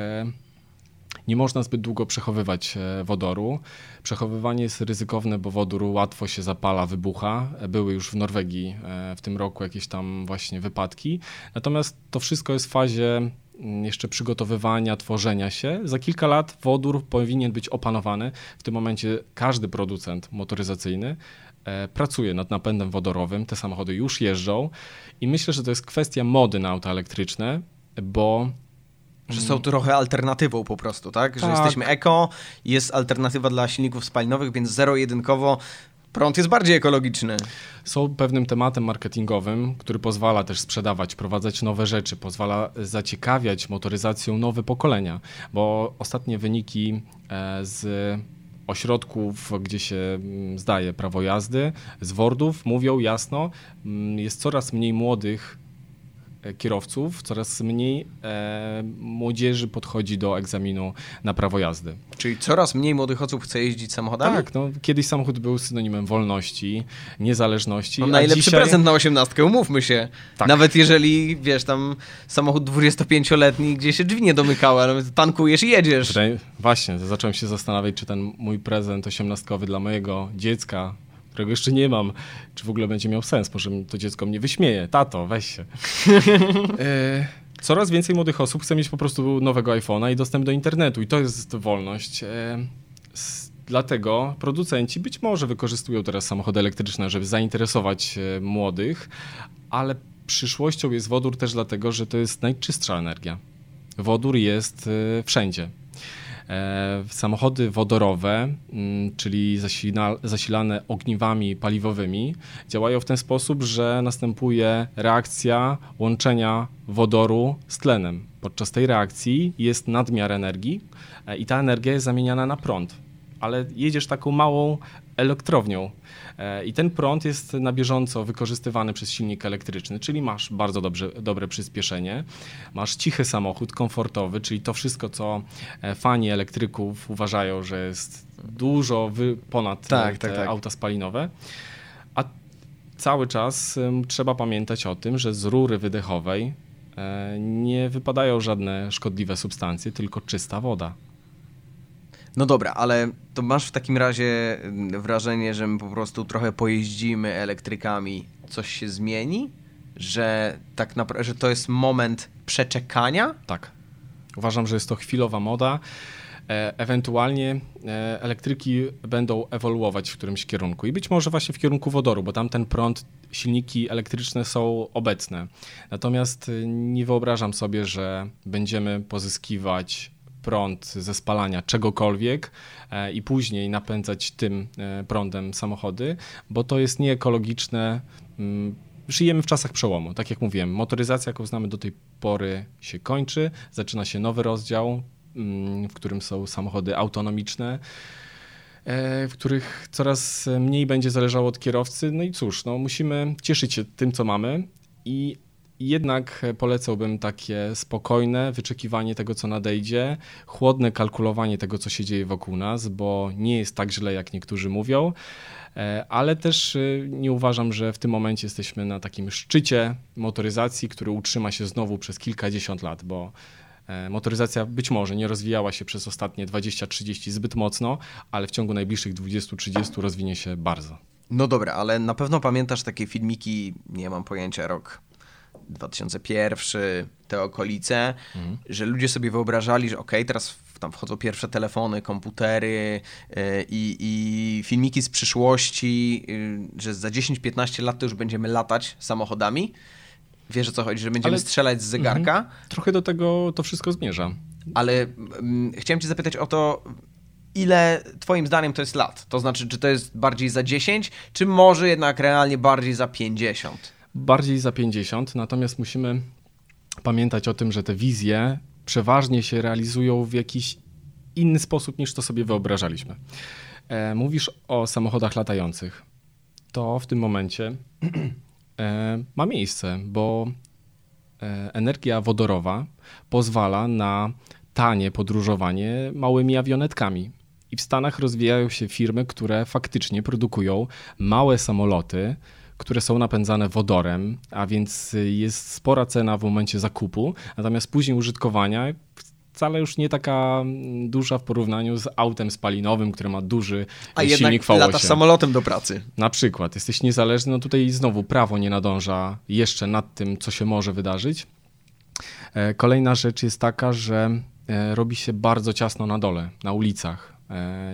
Nie można zbyt długo przechowywać wodoru. Przechowywanie jest ryzykowne, bo wodór łatwo się zapala, wybucha. Były już w Norwegii w tym roku jakieś tam właśnie wypadki. Natomiast to wszystko jest w fazie jeszcze przygotowywania, tworzenia się. Za kilka lat wodór powinien być opanowany. W tym momencie każdy producent motoryzacyjny pracuje nad napędem wodorowym, te samochody już jeżdżą i myślę, że to jest kwestia mody na auta elektryczne, bo... Że są trochę alternatywą po prostu, tak? Że jesteśmy eko, jest alternatywa dla silników spalinowych, więc zero-jedynkowo prąd jest bardziej ekologiczny. Są pewnym tematem marketingowym, który pozwala też sprzedawać, wprowadzać nowe rzeczy, pozwala zaciekawiać motoryzacją nowe pokolenia, bo ostatnie wyniki z ośrodków, gdzie się zdaje prawo jazdy, z WORD-ów mówią jasno, jest coraz mniej młodych kierowców, coraz mniej młodzieży podchodzi do egzaminu na prawo jazdy. Czyli coraz mniej młodych osób chce jeździć samochodami? Tak, no, kiedyś samochód był synonimem wolności, niezależności. No, najlepszy dzisiaj... prezent na 18, umówmy się. Tak. Nawet jeżeli, wiesz, tam samochód 25-letni, gdzie się drzwi nie domykały, ale tankujesz i jedziesz. Właśnie, zacząłem się zastanawiać, czy ten mój prezent 18-kowy dla mojego dziecka, którego jeszcze nie mam, czy w ogóle będzie miał sens. Może to dziecko mnie wyśmieje. Tato, weź się. Coraz więcej młodych osób chce mieć po prostu nowego iPhone'a i dostęp do internetu. I to jest wolność. Dlatego producenci być może wykorzystują teraz samochody elektryczne, żeby zainteresować młodych, ale przyszłością jest wodór też dlatego, że to jest najczystsza energia. Wodór jest wszędzie. Samochody wodorowe, czyli zasilane ogniwami paliwowymi, działają w ten sposób, że następuje reakcja łączenia wodoru z tlenem. Podczas tej reakcji jest nadmiar energii i ta energia jest zamieniana na prąd, ale jedziesz taką małą elektrownią i ten prąd jest na bieżąco wykorzystywany przez silnik elektryczny, czyli masz bardzo dobre przyspieszenie, masz cichy samochód, komfortowy, czyli to wszystko, co fani elektryków uważają, że jest dużo ponad tak. auta spalinowe. A cały czas trzeba pamiętać o tym, że z rury wydechowej nie wypadają żadne szkodliwe substancje, tylko czysta woda. No dobra, ale to masz w takim razie wrażenie, że my po prostu trochę pojeździmy elektrykami, coś się zmieni? Że tak naprawdę, że to jest moment przeczekania? Tak. Uważam, że jest to chwilowa moda. Ewentualnie elektryki będą ewoluować w którymś kierunku i być może właśnie w kierunku wodoru, bo tam ten prąd, silniki elektryczne są obecne. Natomiast nie wyobrażam sobie, że będziemy pozyskiwać prąd ze spalania czegokolwiek i później napędzać tym prądem samochody, bo to jest nieekologiczne. Żyjemy w czasach przełomu, tak jak mówiłem, motoryzacja, jaką znamy do tej pory, się kończy, zaczyna się nowy rozdział, w którym są samochody autonomiczne, w których coraz mniej będzie zależało od kierowcy. No i cóż, no, musimy cieszyć się tym, co mamy i jednak polecałbym takie spokojne wyczekiwanie tego, co nadejdzie, chłodne kalkulowanie tego, co się dzieje wokół nas, bo nie jest tak źle, jak niektórzy mówią, ale też nie uważam, że w tym momencie jesteśmy na takim szczycie motoryzacji, który utrzyma się znowu przez kilkadziesiąt lat, bo motoryzacja być może nie rozwijała się przez ostatnie 20-30 zbyt mocno, ale w ciągu najbliższych 20-30 rozwinie się bardzo. No dobra, ale na pewno pamiętasz takie filmiki, nie mam pojęcia, rok 2001, te okolice, że ludzie sobie wyobrażali, że okej, teraz tam wchodzą pierwsze telefony, komputery i filmiki z przyszłości, że za 10-15 lat to już będziemy latać samochodami. Wiesz, o co chodzi, że będziemy strzelać z zegarka. Trochę do tego to wszystko zmierza. Ale chciałem cię zapytać o to, ile twoim zdaniem to jest lat? To znaczy, czy to jest bardziej za 10, czy może jednak realnie bardziej za 50? Bardziej za 50, natomiast musimy pamiętać o tym, że te wizje przeważnie się realizują w jakiś inny sposób, niż to sobie wyobrażaliśmy. Mówisz o samochodach latających. To w tym momencie ma miejsce, bo energia wodorowa pozwala na tanie podróżowanie małymi awionetkami. I w Stanach rozwijają się firmy, które faktycznie produkują małe samoloty, które są napędzane wodorem, a więc jest spora cena w momencie zakupu, natomiast później użytkowania wcale już nie taka duża w porównaniu z autem spalinowym, które ma duży silnik V8. A jednak latasz samolotem do pracy. Na przykład, jesteś niezależny, no tutaj znowu prawo nie nadąża jeszcze nad tym, co się może wydarzyć. Kolejna rzecz jest taka, że robi się bardzo ciasno na dole, na ulicach.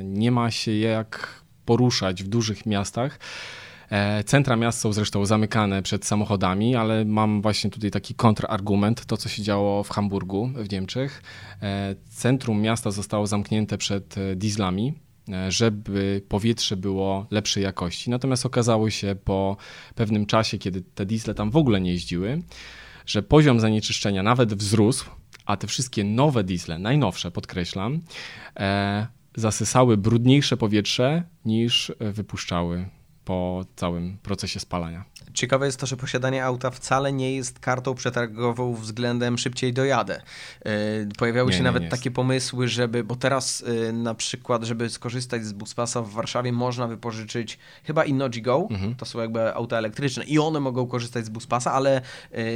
Nie ma się jak poruszać w dużych miastach. Centra miast są zresztą zamykane przed samochodami, ale mam właśnie tutaj taki kontrargument, to co się działo w Hamburgu, w Niemczech. Centrum miasta zostało zamknięte przed dieslami, żeby powietrze było lepszej jakości. Natomiast okazało się po pewnym czasie, kiedy te diesle tam w ogóle nie jeździły, że poziom zanieczyszczenia nawet wzrósł, a te wszystkie nowe diesle, najnowsze podkreślam, zasysały brudniejsze powietrze niż wypuszczały. po całym procesie spalania. Ciekawe jest to, że posiadanie auta wcale nie jest kartą przetargową względem szybciej dojadę. Pojawiały się nawet takie pomysły, żeby, bo teraz na przykład, żeby skorzystać z buspasa w Warszawie, można wypożyczyć chyba InnoGiGo, to są jakby auta elektryczne i one mogą korzystać z buspasa, ale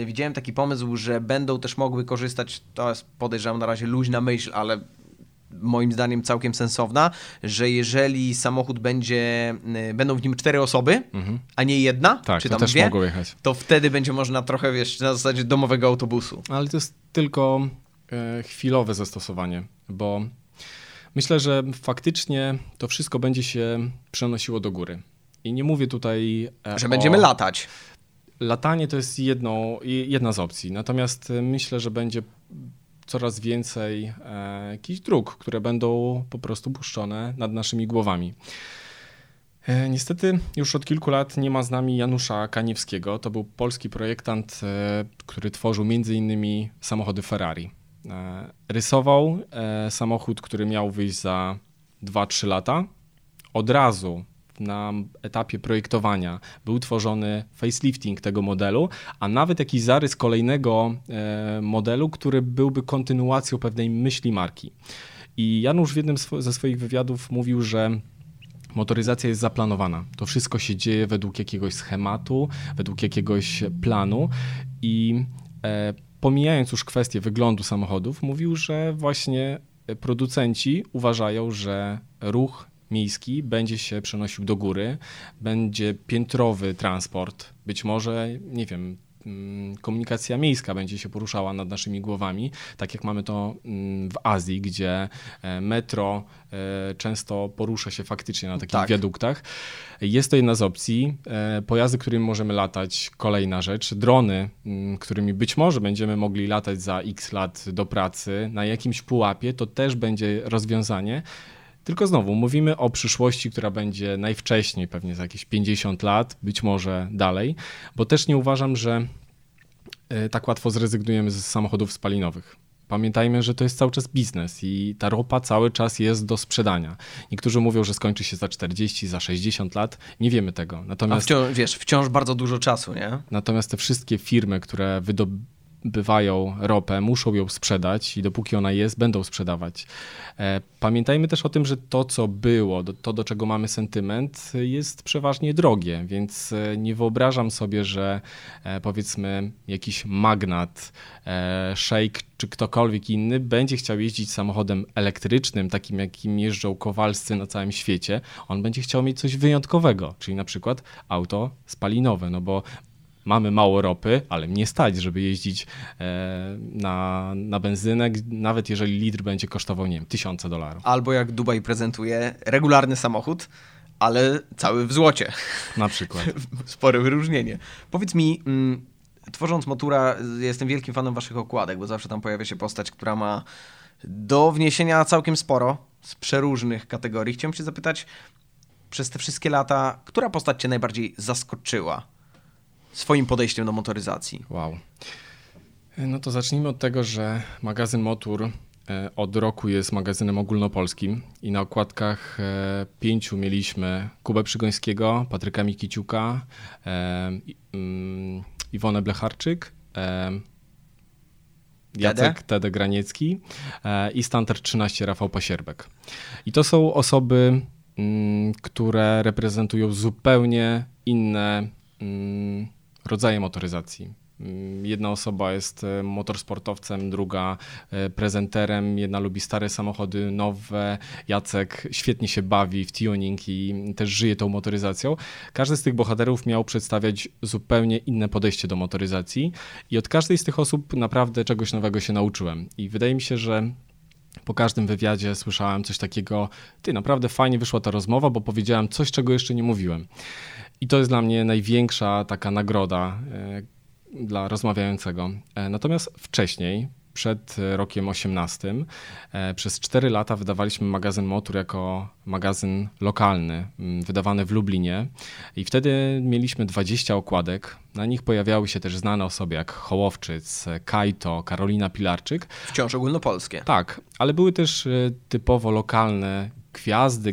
widziałem taki pomysł, że będą też mogły korzystać, to jest podejrzewam na razie luźna myśl, ale moim zdaniem całkiem sensowna, że jeżeli samochód będą w nim 4 osoby, a nie jedna, tak, czy tam to też dwie, mogą jechać. To wtedy będzie można trochę, wiesz, na zasadzie domowego autobusu. Ale to jest tylko chwilowe zastosowanie, bo myślę, że faktycznie to wszystko będzie się przenosiło do góry. I nie mówię tutaj że będziemy latać. Latanie to jest jedna z opcji, natomiast myślę, że będzie coraz więcej jakichś dróg, które będą po prostu puszczone nad naszymi głowami. Niestety już od kilku lat nie ma z nami Janusza Kaniewskiego. To był polski projektant, który tworzył m.in. samochody Ferrari. Rysował samochód, który miał wyjść za 2-3 lata. Od razu na etapie projektowania był tworzony facelifting tego modelu, a nawet jakiś zarys kolejnego modelu, który byłby kontynuacją pewnej myśli marki. I Janusz w jednym ze swoich wywiadów mówił, że motoryzacja jest zaplanowana. To wszystko się dzieje według jakiegoś schematu, według jakiegoś planu i pomijając już kwestię wyglądu samochodów, mówił, że właśnie producenci uważają, że ruch miejski będzie się przenosił do góry, będzie piętrowy transport, być może, nie wiem, komunikacja miejska będzie się poruszała nad naszymi głowami, tak jak mamy to w Azji, gdzie metro często porusza się faktycznie na takich wiaduktach. Jest to jedna z opcji. Pojazdy, którymi możemy latać, kolejna rzecz. Drony, którymi być może będziemy mogli latać za x lat do pracy, na jakimś pułapie, to też będzie rozwiązanie. Tylko znowu, mówimy o przyszłości, która będzie najwcześniej, pewnie za jakieś 50 lat, być może dalej, bo też nie uważam, że tak łatwo zrezygnujemy z samochodów spalinowych. Pamiętajmy, że to jest cały czas biznes i ta ropa cały czas jest do sprzedania. Niektórzy mówią, że skończy się za 40, za 60 lat. Nie wiemy tego. Natomiast wciąż bardzo dużo czasu, nie? Natomiast te wszystkie firmy, które bywają ropę, muszą ją sprzedać i dopóki ona jest, będą sprzedawać. Pamiętajmy też o tym, że to, co było, to, do czego mamy sentyment, jest przeważnie drogie, więc nie wyobrażam sobie, że powiedzmy jakiś magnat, szejk czy ktokolwiek inny będzie chciał jeździć samochodem elektrycznym, takim jakim jeżdżą kowalscy na całym świecie. On będzie chciał mieć coś wyjątkowego, czyli na przykład auto spalinowe, no bo mamy mało ropy, ale mnie stać, żeby jeździć na benzynę, nawet jeżeli litr będzie kosztował, nie wiem, $1000. Albo jak Dubaj prezentuje, regularny samochód, ale cały w złocie. Na przykład. Spore wyróżnienie. Powiedz mi, tworząc Motura, jestem wielkim fanem waszych okładek, bo zawsze tam pojawia się postać, która ma do wniesienia całkiem sporo z przeróżnych kategorii. Chciałem cię zapytać, przez te wszystkie lata, która postać cię najbardziej zaskoczyła swoim podejściem do motoryzacji? Wow. No to zacznijmy od tego, że magazyn Motur od roku jest magazynem ogólnopolskim i na okładkach 5 mieliśmy Kubę Przygońskiego, Patryka Mikiciuka, Iwonę Blecharczyk, Jacek T.D. Graniecki i Stunter 13 Rafał Pasierbek. I to są osoby, które reprezentują zupełnie inne rodzaje motoryzacji. Jedna osoba jest motorsportowcem, druga prezenterem, jedna lubi stare samochody, nowe. Jacek świetnie się bawi w tuning i też żyje tą motoryzacją. Każdy z tych bohaterów miał przedstawiać zupełnie inne podejście do motoryzacji i od każdej z tych osób naprawdę czegoś nowego się nauczyłem. I wydaje mi się, że po każdym wywiadzie słyszałem coś takiego, naprawdę fajnie wyszła ta rozmowa, bo powiedziałem coś, czego jeszcze nie mówiłem. I to jest dla mnie największa taka nagroda dla rozmawiającego. Natomiast wcześniej, przed rokiem 2018, przez 4 lata wydawaliśmy magazyn Motur jako magazyn lokalny, wydawany w Lublinie. I wtedy mieliśmy 20 okładek. Na nich pojawiały się też znane osoby jak Hołowczyc, Kajto, Karolina Pilarczyk. Wciąż ogólnopolskie. Tak, ale były też typowo lokalne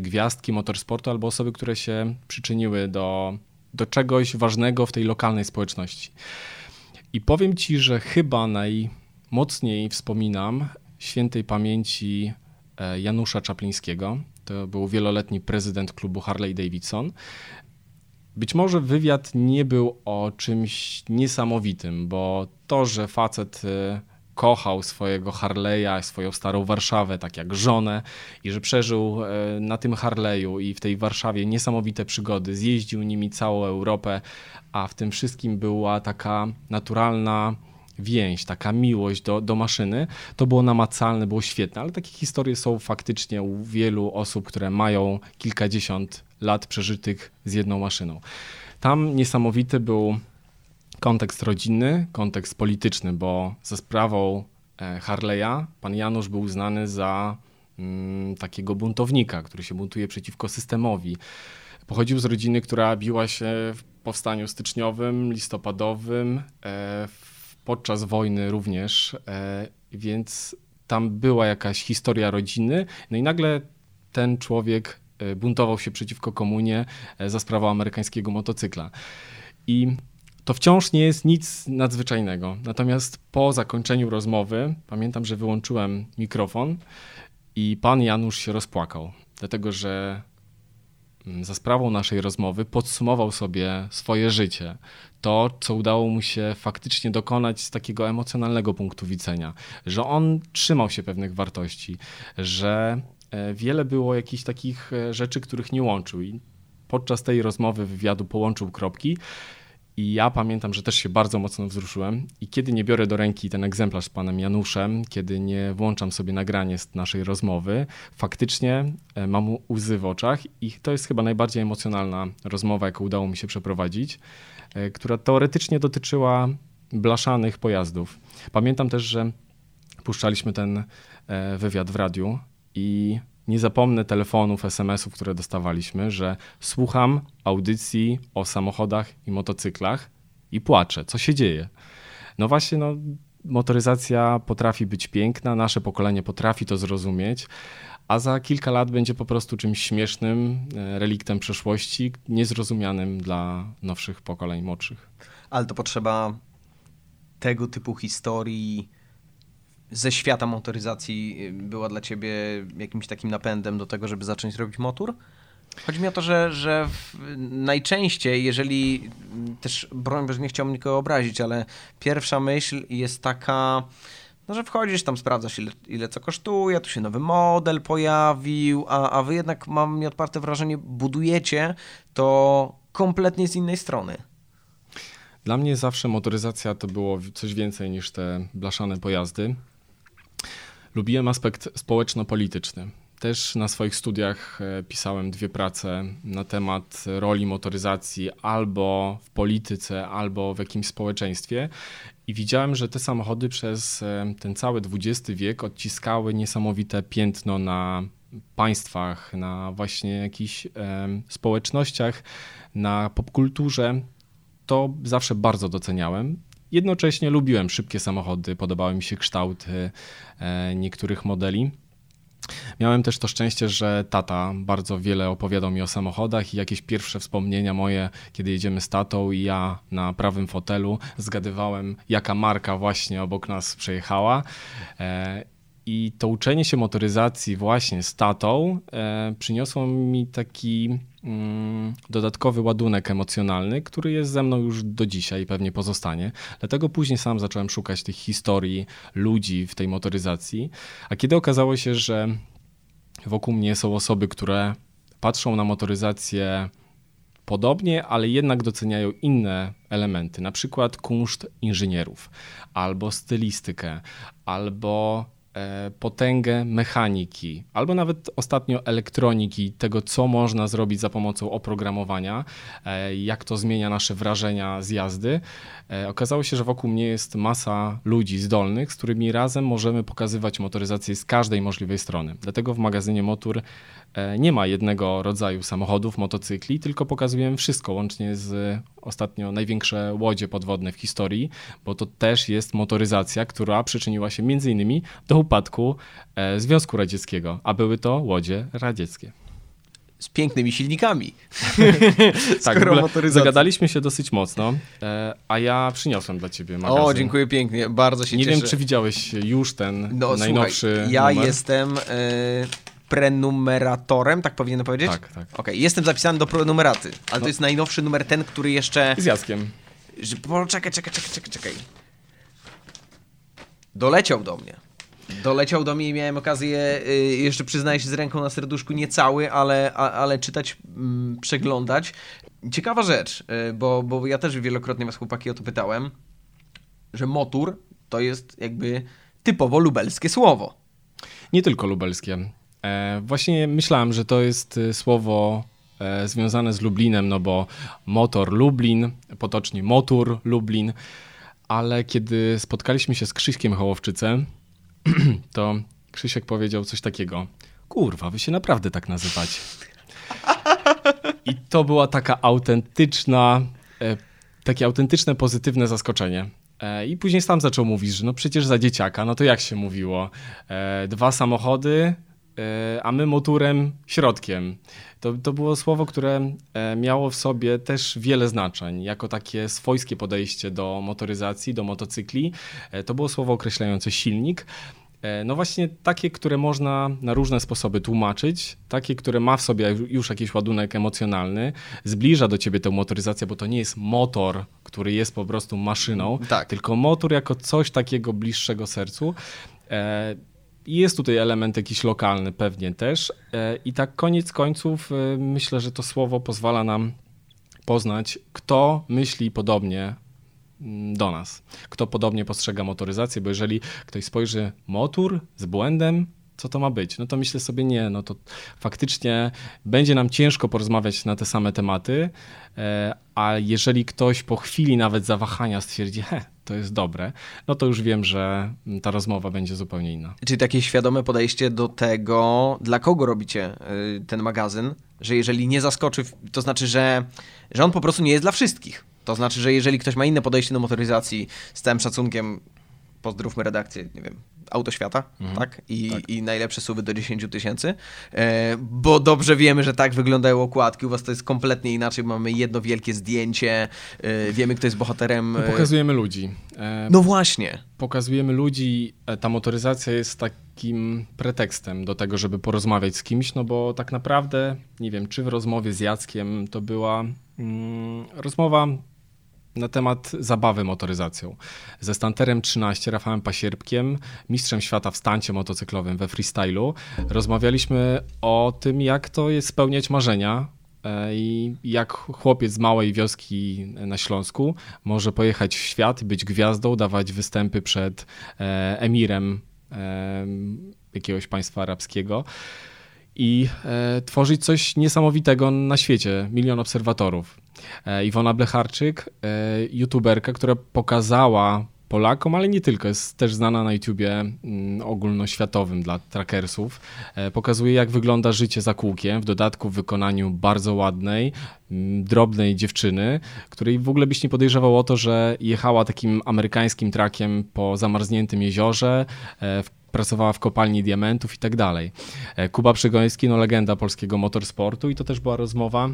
gwiazdki motorsportu albo osoby, które się przyczyniły do czegoś ważnego w tej lokalnej społeczności. I powiem Ci, że chyba najmocniej wspominam świętej pamięci Janusza Czaplińskiego. To był wieloletni prezydent klubu Harley Davidson. Być może wywiad nie był o czymś niesamowitym, bo to, że facet kochał swojego Harleya, swoją starą Warszawę, tak jak żonę, i że przeżył na tym Harleju i w tej Warszawie niesamowite przygody, zjeździł nimi całą Europę, a w tym wszystkim była taka naturalna więź, taka miłość do maszyny, to było namacalne, było świetne, ale takie historie są faktycznie u wielu osób, które mają kilkadziesiąt lat przeżytych z jedną maszyną. Tam niesamowity był kontekst rodzinny, kontekst polityczny, bo za sprawą Harleya pan Janusz był uznany za takiego buntownika, który się buntuje przeciwko systemowi. Pochodził z rodziny, która biła się w powstaniu styczniowym, listopadowym, podczas wojny również, więc tam była jakaś historia rodziny. No i nagle ten człowiek buntował się przeciwko komunie za sprawą amerykańskiego motocykla. I to wciąż nie jest nic nadzwyczajnego. Natomiast po zakończeniu rozmowy, pamiętam, że wyłączyłem mikrofon i pan Janusz się rozpłakał, dlatego że za sprawą naszej rozmowy podsumował sobie swoje życie. To, co udało mu się faktycznie dokonać z takiego emocjonalnego punktu widzenia, że on trzymał się pewnych wartości, że wiele było jakichś takich rzeczy, których nie łączył. I podczas tej rozmowy wywiadu połączył kropki i ja pamiętam, że też się bardzo mocno wzruszyłem i kiedy nie biorę do ręki ten egzemplarz z panem Januszem, kiedy nie włączam sobie nagranie z naszej rozmowy, faktycznie mam łzy w oczach i to jest chyba najbardziej emocjonalna rozmowa, jaką udało mi się przeprowadzić, która teoretycznie dotyczyła blaszanych pojazdów. Pamiętam też, że puszczaliśmy ten wywiad w radiu i nie zapomnę telefonów, SMS-ów, które dostawaliśmy, że słucham audycji o samochodach i motocyklach i płaczę. Co się dzieje? No właśnie, motoryzacja potrafi być piękna, nasze pokolenie potrafi to zrozumieć, a za kilka lat będzie po prostu czymś śmiesznym, reliktem przeszłości, niezrozumianym dla nowszych pokoleń, młodszych. Ale to potrzeba tego typu historii ze świata motoryzacji była dla ciebie jakimś takim napędem do tego, żeby zacząć robić motor? Chodzi mi o to, że najczęściej, jeżeli też, broń Boże, nie chciałbym nikogo obrazić, ale pierwsza myśl jest taka, że wchodzisz, tam sprawdzasz ile co kosztuje, tu się nowy model pojawił, a wy jednak, mam nieodparte wrażenie, budujecie to kompletnie z innej strony. Dla mnie zawsze motoryzacja to było coś więcej niż te blaszane pojazdy. Lubiłem aspekt społeczno-polityczny. Też na swoich studiach pisałem 2 prace na temat roli motoryzacji albo w polityce, albo w jakimś społeczeństwie. I widziałem, że te samochody przez ten cały XX wiek odciskały niesamowite piętno na państwach, na właśnie jakichś społecznościach, na popkulturze. To zawsze bardzo doceniałem. Jednocześnie lubiłem szybkie samochody, podobały mi się kształty niektórych modeli. Miałem też to szczęście, że tata bardzo wiele opowiadał mi o samochodach i jakieś pierwsze wspomnienia moje, kiedy jedziemy z tatą i ja na prawym fotelu zgadywałem, jaka marka właśnie obok nas przejechała. I to uczenie się motoryzacji właśnie z tatą przyniosło mi taki dodatkowy ładunek emocjonalny, który jest ze mną już do dzisiaj i pewnie pozostanie. Dlatego później sam zacząłem szukać tych historii ludzi w tej motoryzacji. A kiedy okazało się, że wokół mnie są osoby, które patrzą na motoryzację podobnie, ale jednak doceniają inne elementy, na przykład kunszt inżynierów, albo stylistykę, albo potęgę mechaniki, albo nawet ostatnio elektroniki, tego co można zrobić za pomocą oprogramowania, jak to zmienia nasze wrażenia z jazdy. Okazało się, że wokół mnie jest masa ludzi zdolnych, z którymi razem możemy pokazywać motoryzację z każdej możliwej strony. Dlatego w magazynie Motor nie ma jednego rodzaju samochodów, motocykli, tylko pokazujemy wszystko łącznie z ostatnio największe łodzie podwodne w historii, bo to też jest motoryzacja, która przyczyniła się m.in. do upadku Związku Radzieckiego, a były to łodzie radzieckie. Z pięknymi silnikami. Tak, w ogóle zagadaliśmy się dosyć mocno, a ja przyniosłem dla ciebie magazyn. O, dziękuję pięknie, bardzo się cieszę. Nie wiem, czy widziałeś już ten najnowszy numer. Ja jestem prenumeratorem, tak powinienem powiedzieć? Tak, tak. Okej, jestem zapisany do prenumeraty, ale to jest najnowszy numer, ten, który jeszcze... Z Jackiem. Czekaj. Doleciał do mnie i miałem okazję, jeszcze przyznaję się z ręką na serduszku, nie cały, ale czytać, przeglądać. Ciekawa rzecz, bo ja też wielokrotnie was chłopaki o to pytałem, że motor to jest jakby typowo lubelskie słowo. Nie tylko lubelskie. Właśnie myślałem, że to jest słowo związane z Lublinem, no bo motor Lublin, potocznie motor Lublin, ale kiedy spotkaliśmy się z Krzyśkiem Hołowczycem, to Krzysiek powiedział coś takiego: kurwa, wy się naprawdę tak nazywacie. I to była taka takie autentyczne, pozytywne zaskoczenie. I później sam zaczął mówić, że no przecież za dzieciaka, no to jak się mówiło? Dwa samochody, a my motorem środkiem. To było słowo, które miało w sobie też wiele znaczeń, jako takie swojskie podejście do motoryzacji, do motocykli. To było słowo określające silnik. No właśnie takie, które można na różne sposoby tłumaczyć, takie, które ma w sobie już jakiś ładunek emocjonalny, zbliża do ciebie tę motoryzację, bo to nie jest motor, który jest po prostu maszyną, tak, tylko motor jako coś takiego bliższego sercu. Jest tutaj element jakiś lokalny pewnie też i tak koniec końców myślę, że to słowo pozwala nam poznać, kto myśli podobnie do nas, kto podobnie postrzega motoryzację, bo jeżeli ktoś spojrzy motor z błędem, co to ma być? No to myślę sobie, nie, no to faktycznie będzie nam ciężko porozmawiać na te same tematy, a jeżeli ktoś po chwili nawet zawahania stwierdzi, to jest dobre, no to już wiem, że ta rozmowa będzie zupełnie inna. Czyli takie świadome podejście do tego, dla kogo robicie ten magazyn, że jeżeli nie zaskoczy, to znaczy, że on po prostu nie jest dla wszystkich. To znaczy, że jeżeli ktoś ma inne podejście do motoryzacji, z całym szacunkiem, pozdrówmy redakcję, nie wiem, Autoświata, tak? I najlepsze suwy do 10 000, bo dobrze wiemy, że tak wyglądają okładki, u was to jest kompletnie inaczej, mamy jedno wielkie zdjęcie, wiemy, kto jest bohaterem. No, pokazujemy ludzi. No właśnie. Pokazujemy ludzi, ta motoryzacja jest takim pretekstem do tego, żeby porozmawiać z kimś, no bo tak naprawdę, nie wiem, czy w rozmowie z Jackiem to była rozmowa na temat zabawy motoryzacją. Ze Stunterem 13, Rafałem Pasierbkiem, mistrzem świata w stancie motocyklowym we freestylu, rozmawialiśmy o tym, jak to jest spełniać marzenia i jak chłopiec z małej wioski na Śląsku może pojechać w świat, być gwiazdą, dawać występy przed emirem jakiegoś państwa arabskiego i tworzyć coś niesamowitego na świecie, 1 000 000 obserwatorów. Iwona Blecharczyk, youtuberka, która pokazała Polakom, ale nie tylko, jest też znana na YouTubie ogólnoświatowym dla trackersów, pokazuje, jak wygląda życie za kółkiem, w dodatku w wykonaniu bardzo ładnej, drobnej dziewczyny, której w ogóle byś nie podejrzewał o to, że jechała takim amerykańskim trackiem po zamarzniętym jeziorze, pracowała w kopalni diamentów i tak dalej. Kuba Przygoński, no legenda polskiego motorsportu, i to też była rozmowa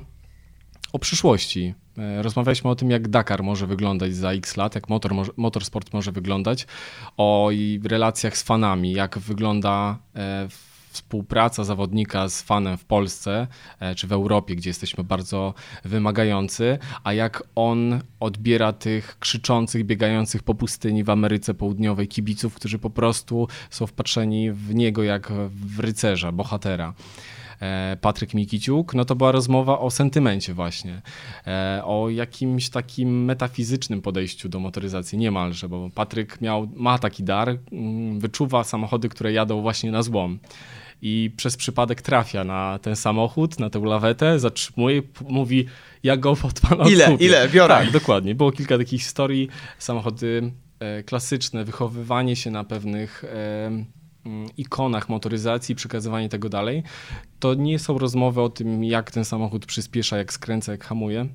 o przyszłości. Rozmawialiśmy o tym, jak Dakar może wyglądać za x lat, jak motorsport może wyglądać, o relacjach z fanami, jak wygląda współpraca zawodnika z fanem w Polsce czy w Europie, gdzie jesteśmy bardzo wymagający, a jak on odbiera tych krzyczących, biegających po pustyni w Ameryce Południowej kibiców, którzy po prostu są wpatrzeni w niego jak w rycerza, bohatera. Patryk Mikiciuk, no to była rozmowa o sentymencie właśnie, o jakimś takim metafizycznym podejściu do motoryzacji niemalże, bo Patryk ma taki dar, wyczuwa samochody, które jadą właśnie na złom i przez przypadek trafia na ten samochód, na tę lawetę, zatrzymuje, mówi, ja go od pana odkupię. Ile, biorę. Tak, dokładnie, było kilka takich historii, samochody klasyczne, wychowywanie się na pewnych ikonach motoryzacji, przekazywanie tego dalej, to nie są rozmowy o tym, jak ten samochód przyspiesza, jak skręca, jak hamuje,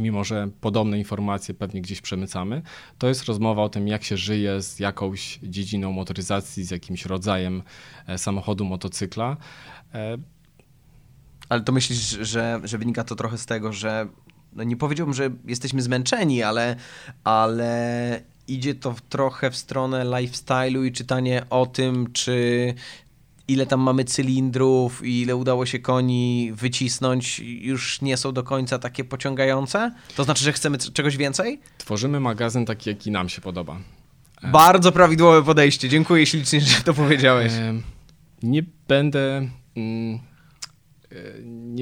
mimo że podobne informacje pewnie gdzieś przemycamy, to jest rozmowa o tym, jak się żyje z jakąś dziedziną motoryzacji, z jakimś rodzajem samochodu, motocykla. Ale to myślisz, że wynika to trochę z tego, że no nie powiedziałbym, że jesteśmy zmęczeni, ale idzie to trochę w stronę lifestyle'u i czytanie o tym, czy ile tam mamy cylindrów i ile udało się koni wycisnąć, już nie są do końca takie pociągające? To znaczy, że chcemy czegoś więcej? Tworzymy magazyn taki, jaki nam się podoba. Bardzo prawidłowe podejście. Dziękuję ślicznie, że to powiedziałeś. Nie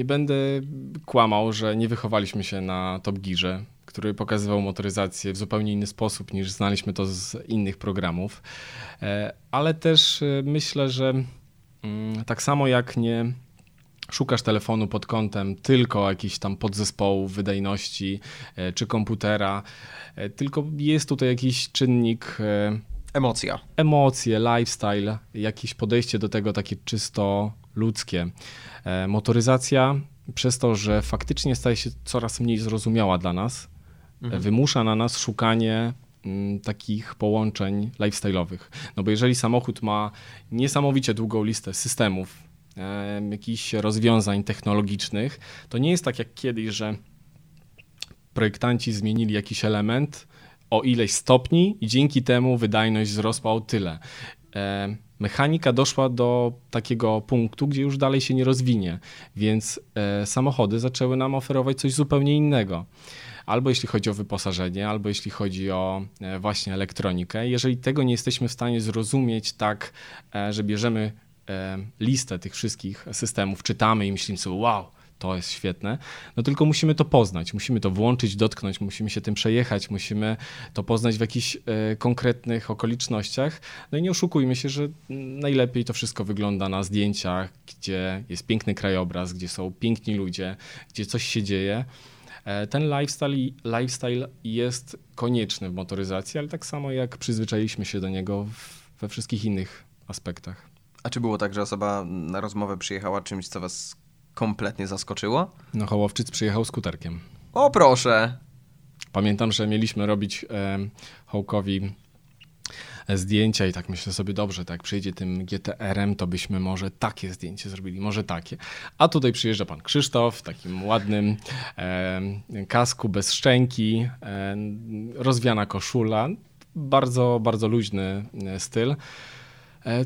będę kłamał, że nie wychowaliśmy się na Top Gearze, który pokazywał motoryzację w zupełnie inny sposób niż znaliśmy to z innych programów. Ale też myślę, że tak samo jak nie szukasz telefonu pod kątem tylko jakichś tam podzespołów wydajności czy komputera, tylko jest tutaj jakiś czynnik... Emocje, lifestyle, jakieś podejście do tego takie czysto ludzkie. Motoryzacja przez to, że faktycznie staje się coraz mniej zrozumiała dla nas, wymusza na nas szukanie takich połączeń lifestyle'owych. No bo jeżeli samochód ma niesamowicie długą listę systemów, jakichś rozwiązań technologicznych, to nie jest tak jak kiedyś, że projektanci zmienili jakiś element o ileś stopni i dzięki temu wydajność wzrosła o tyle. Mechanika doszła do takiego punktu, gdzie już dalej się nie rozwinie, więc samochody zaczęły nam oferować coś zupełnie innego. Albo jeśli chodzi o wyposażenie, albo jeśli chodzi o właśnie elektronikę. Jeżeli tego nie jesteśmy w stanie zrozumieć tak, że bierzemy listę tych wszystkich systemów, czytamy i myślimy sobie, wow, to jest świetne, no tylko musimy to poznać, musimy to włączyć, dotknąć, musimy się tym przejechać, musimy to poznać w jakichś konkretnych okolicznościach. No i nie oszukujmy się, że najlepiej to wszystko wygląda na zdjęciach, gdzie jest piękny krajobraz, gdzie są piękni ludzie, gdzie coś się dzieje. Ten lifestyle jest konieczny w motoryzacji, ale tak samo jak przyzwyczailiśmy się do niego we wszystkich innych aspektach. A czy było tak, że osoba na rozmowę przyjechała czymś, co was kompletnie zaskoczyło? No, Hołowczyc przyjechał skuterkiem. O proszę! Pamiętam, że mieliśmy robić Hołkowi zdjęcia i tak myślę sobie, dobrze, tak przyjdzie tym GTR-em, to byśmy może takie zdjęcie zrobili, może takie. A tutaj przyjeżdża pan Krzysztof w takim ładnym kasku bez szczęki, rozwiana koszula, bardzo, bardzo luźny styl.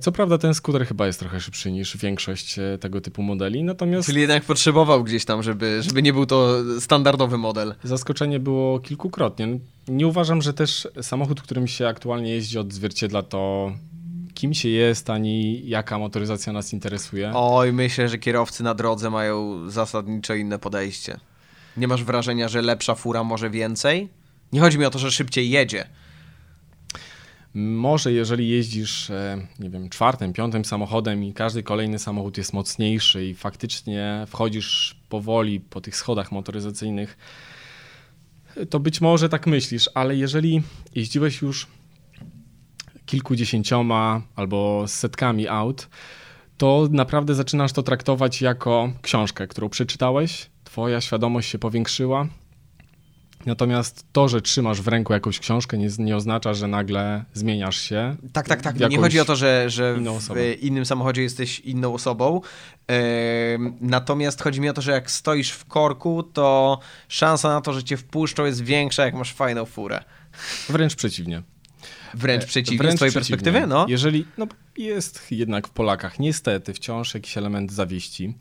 Co prawda ten skuter chyba jest trochę szybszy niż większość tego typu modeli, natomiast... Czyli jednak potrzebował gdzieś tam, żeby nie był to standardowy model. Zaskoczenie było kilkukrotnie. Nie uważam, że też samochód, którym się aktualnie jeździ, odzwierciedla to, kim się jest, ani jaka motoryzacja nas interesuje. Oj, myślę, że kierowcy na drodze mają zasadniczo inne podejście. Nie masz wrażenia, że lepsza fura może więcej? Nie chodzi mi o to, że szybciej jedzie. Może jeżeli jeździsz, nie wiem, 4., 5. samochodem i każdy kolejny samochód jest mocniejszy i faktycznie wchodzisz powoli po tych schodach motoryzacyjnych, to być może tak myślisz, ale jeżeli jeździłeś już kilkudziesięcioma albo setkami aut, to naprawdę zaczynasz to traktować jako książkę, którą przeczytałeś, twoja świadomość się powiększyła. Natomiast to, że trzymasz w ręku jakąś książkę, nie oznacza, że nagle zmieniasz się. Tak. Nie chodzi o to, że w innym samochodzie jesteś inną osobą. Natomiast chodzi mi o to, że jak stoisz w korku, to szansa na to, że cię wpuszczą, jest większa, jak masz fajną furę. Wręcz przeciwnie, z twojej perspektywy, no. Jeżeli, no, jest jednak w Polakach niestety wciąż jakiś element zawiści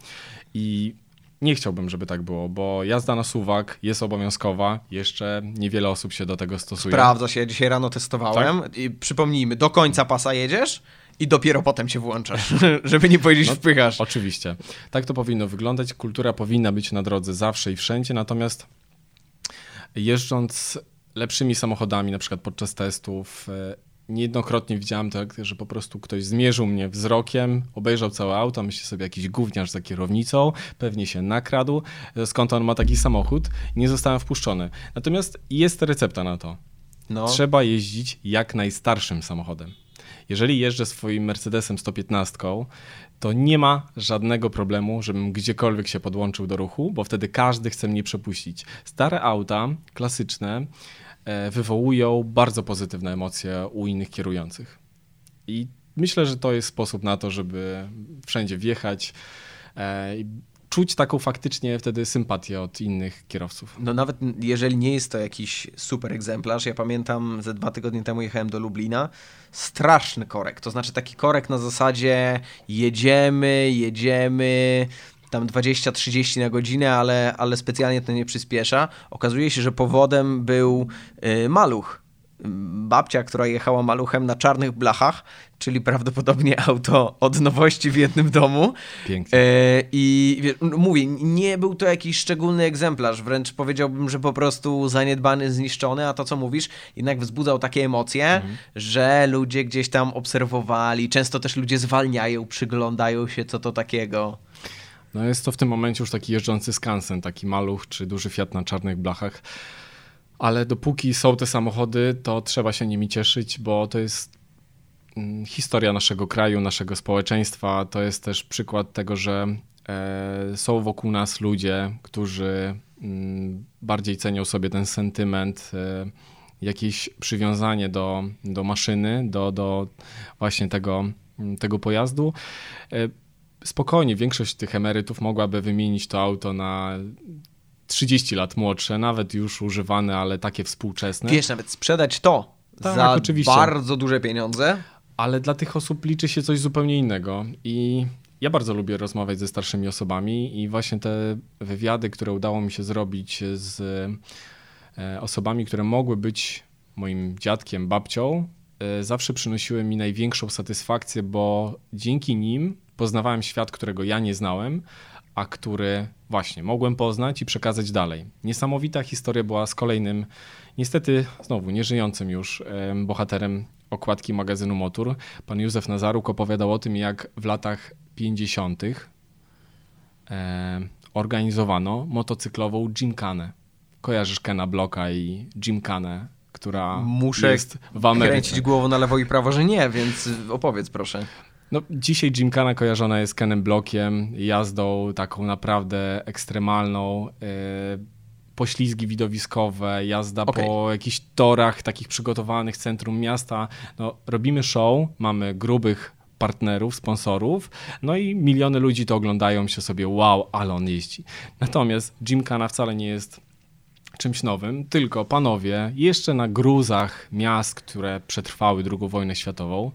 i... Nie chciałbym, żeby tak było, bo jazda na suwak jest obowiązkowa, jeszcze niewiele osób się do tego stosuje. Sprawdza się, dzisiaj rano testowałem, tak? I przypomnijmy, do końca pasa jedziesz i dopiero potem się włączasz, żeby nie powiedzieć, wpychasz. Oczywiście, tak to powinno wyglądać, kultura powinna być na drodze zawsze i wszędzie, natomiast jeżdżąc lepszymi samochodami, na przykład podczas testów, niejednokrotnie widziałem tak, że po prostu ktoś zmierzył mnie wzrokiem, obejrzał całe auto, myśli sobie, jakiś gówniarz za kierownicą, pewnie się nakradł, skąd on ma taki samochód, nie zostałem wpuszczony. Natomiast jest recepta na to. No. Trzeba jeździć jak najstarszym samochodem. Jeżeli jeżdżę swoim Mercedesem 115, to nie ma żadnego problemu, żebym gdziekolwiek się podłączył do ruchu, bo wtedy każdy chce mnie przepuścić. Stare auta, klasyczne, wywołują bardzo pozytywne emocje u innych kierujących. I myślę, że to jest sposób na to, żeby wszędzie wjechać i czuć taką faktycznie wtedy sympatię od innych kierowców. No nawet jeżeli nie jest to jakiś super egzemplarz, ja pamiętam, ze 2 tygodnie temu jechałem do Lublina, straszny korek, to znaczy taki korek na zasadzie jedziemy, tam 20-30 na godzinę, ale specjalnie to nie przyspiesza. Okazuje się, że powodem był maluch. Babcia, która jechała maluchem na czarnych blachach, czyli prawdopodobnie auto od nowości w jednym domu. Pięknie. I mówię, nie był to jakiś szczególny egzemplarz, wręcz powiedziałbym, że po prostu zaniedbany, zniszczony, a to co mówisz, jednak wzbudzał takie emocje, że ludzie gdzieś tam obserwowali, często też ludzie zwalniają, przyglądają się, co to takiego. No jest to w tym momencie już taki jeżdżący skansen, taki maluch czy duży Fiat na czarnych blachach. Ale dopóki są te samochody, to trzeba się nimi cieszyć, bo to jest historia naszego kraju, naszego społeczeństwa. To jest też przykład tego, że są wokół nas ludzie, którzy bardziej cenią sobie ten sentyment, jakieś przywiązanie do maszyny, do właśnie tego pojazdu. Spokojnie, większość tych emerytów mogłaby wymienić to auto na 30 lat młodsze, nawet już używane, ale takie współczesne. Wiesz, nawet sprzedać to za oczywiście bardzo duże pieniądze. Ale dla tych osób liczy się coś zupełnie innego. I ja bardzo lubię rozmawiać ze starszymi osobami i właśnie te wywiady, które udało mi się zrobić z osobami, które mogły być moim dziadkiem, babcią, zawsze przynosiły mi największą satysfakcję, bo dzięki nim poznawałem świat, którego ja nie znałem, a który właśnie mogłem poznać i przekazać dalej. Niesamowita historia była z kolejnym, niestety znowu nieżyjącym już bohaterem okładki magazynu Motor. Pan Józef Nazaruk opowiadał o tym, jak w latach 50. organizowano motocyklową gymkanę. Kojarzysz Kena Blocka i gymkanę, która jest w Ameryce. Muszę kręcić głową na lewo i prawo, że nie, więc opowiedz proszę. No, dzisiaj gymkana kojarzona jest z Kenem Blockiem, jazdą taką naprawdę ekstremalną, poślizgi widowiskowe, jazda po jakichś torach takich przygotowanych w centrum miasta. No, robimy show, mamy grubych partnerów, sponsorów, no i miliony ludzi to oglądają się sobie, wow, ale on jeździ. Natomiast gymkana wcale nie jest czymś nowym, tylko panowie jeszcze na gruzach miast, które przetrwały II wojnę światową,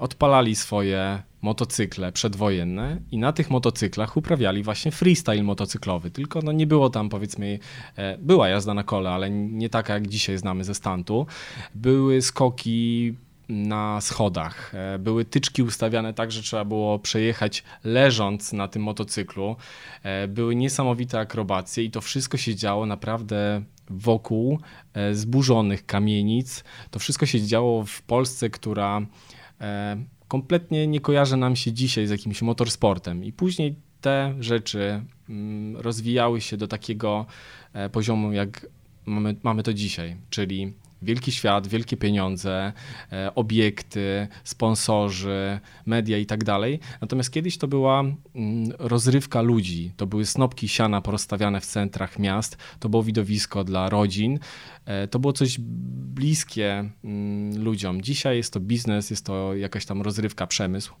odpalali swoje motocykle przedwojenne i na tych motocyklach uprawiali właśnie freestyle motocyklowy, tylko no nie było tam powiedzmy, była jazda na kole, ale nie taka jak dzisiaj znamy ze stuntu, były skoki na schodach, były tyczki ustawiane tak, że trzeba było przejechać leżąc na tym motocyklu, były niesamowite akrobacje i to wszystko się działo naprawdę wokół zburzonych kamienic. To wszystko się działo w Polsce, która kompletnie nie kojarzy nam się dzisiaj z jakimś motorsportem. I później te rzeczy rozwijały się do takiego poziomu, jak mamy to dzisiaj, czyli wielki świat, wielkie pieniądze, obiekty, sponsorzy, media i tak dalej. Natomiast kiedyś to była rozrywka ludzi. To były snopki siana porozstawiane w centrach miast. To było widowisko dla rodzin. To było coś bliskie ludziom. Dzisiaj jest to biznes, jest to jakaś tam rozrywka, przemysł.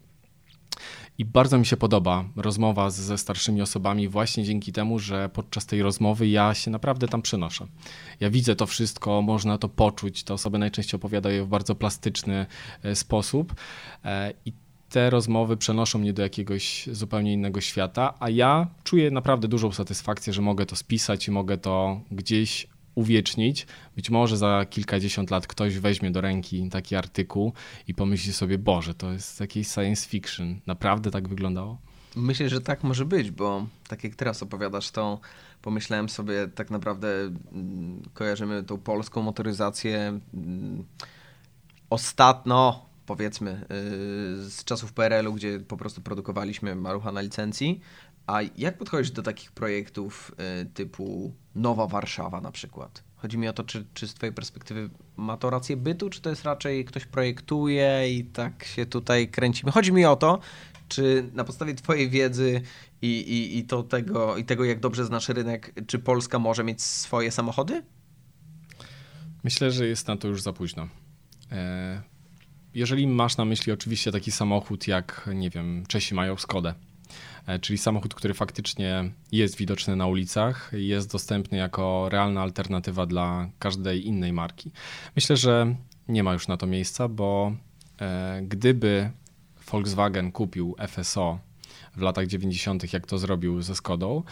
I bardzo mi się podoba rozmowa ze starszymi osobami właśnie dzięki temu, że podczas tej rozmowy ja się naprawdę tam przenoszę. Ja widzę to wszystko, można to poczuć, te osoby najczęściej opowiadają w bardzo plastyczny sposób i te rozmowy przenoszą mnie do jakiegoś zupełnie innego świata, a ja czuję naprawdę dużą satysfakcję, że mogę to spisać i mogę to gdzieś uwiecznić. Być może za kilkadziesiąt lat ktoś weźmie do ręki taki artykuł i pomyśli sobie, Boże, to jest jakieś science fiction. Naprawdę tak wyglądało? Myślę, że tak może być, bo tak jak teraz opowiadasz, to pomyślałem sobie, tak naprawdę kojarzymy tą polską motoryzację ostatnio, powiedzmy, z czasów PRL-u, gdzie po prostu produkowaliśmy marucha na licencji. A jak podchodzisz do takich projektów typu Nowa Warszawa na przykład? Chodzi mi o to, czy z twojej perspektywy ma to rację bytu, czy to jest raczej ktoś projektuje i tak się tutaj kręcimy? Chodzi mi o to, Czy na podstawie twojej wiedzy i tego, jak dobrze znasz rynek, czy Polska może mieć swoje samochody? Myślę, że jest na to już za późno. Jeżeli masz na myśli oczywiście taki samochód jak, nie wiem, Czesi mają Skodę, czyli samochód, który faktycznie jest widoczny na ulicach, jest dostępny jako realna alternatywa dla każdej innej marki. Myślę, że nie ma już na to miejsca, bo gdyby Volkswagen kupił FSO w latach 90., jak to zrobił ze Skodą,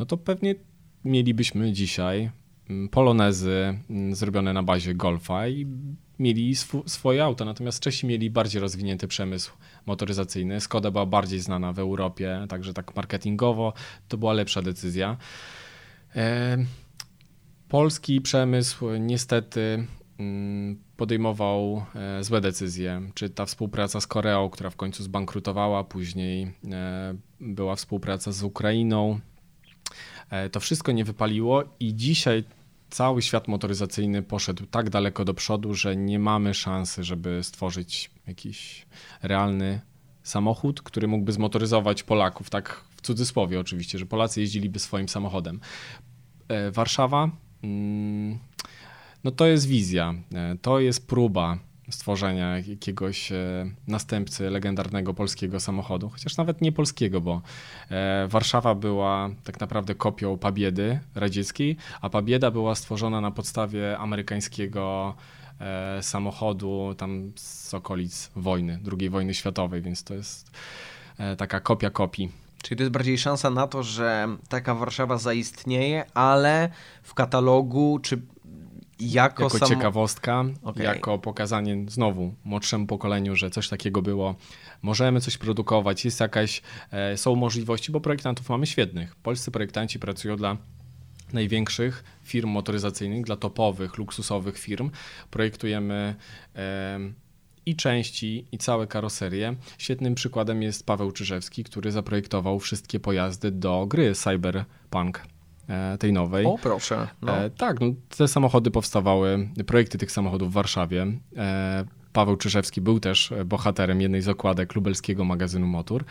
no to pewnie mielibyśmy dzisiaj Polonezy zrobione na bazie Golfa i mieli swoje auta, natomiast Czesi mieli bardziej rozwinięty przemysł motoryzacyjny. Skoda była bardziej znana w Europie, także tak marketingowo to była lepsza decyzja. Polski przemysł niestety podejmował złe decyzje, czy ta współpraca z Koreą, która w końcu zbankrutowała, później była współpraca z Ukrainą. To wszystko nie wypaliło i dzisiaj cały świat motoryzacyjny poszedł tak daleko do przodu, że nie mamy szansy, żeby stworzyć jakiś realny samochód, który mógłby zmotoryzować Polaków, tak w cudzysłowie oczywiście, że Polacy jeździliby swoim samochodem. Warszawa, no to jest wizja, to jest próba stworzenia jakiegoś następcy legendarnego polskiego samochodu, chociaż nawet nie polskiego, bo Warszawa była tak naprawdę kopią Pabiedy radzieckiej, a Pabieda była stworzona na podstawie amerykańskiego samochodu tam z okolic wojny, II wojny światowej, więc to jest taka kopia kopii. Czyli to jest bardziej szansa na to, że taka Warszawa zaistnieje, ale w katalogu czy Jako ciekawostka, okay, jako pokazanie znowu młodszemu pokoleniu, że coś takiego było. Możemy coś produkować, jest jakaś, są możliwości, bo projektantów mamy świetnych. Polscy projektanci pracują dla największych firm motoryzacyjnych, dla topowych, luksusowych firm. Projektujemy i części, i całe karoserie. Świetnym przykładem jest Paweł Czyżewski, który zaprojektował wszystkie pojazdy do gry Cyberpunk, tej nowej. O, proszę. No. Tak, no, te samochody powstawały, projekty tych samochodów w Warszawie. Paweł Czyżewski był też bohaterem jednej z okładek lubelskiego magazynu Motor.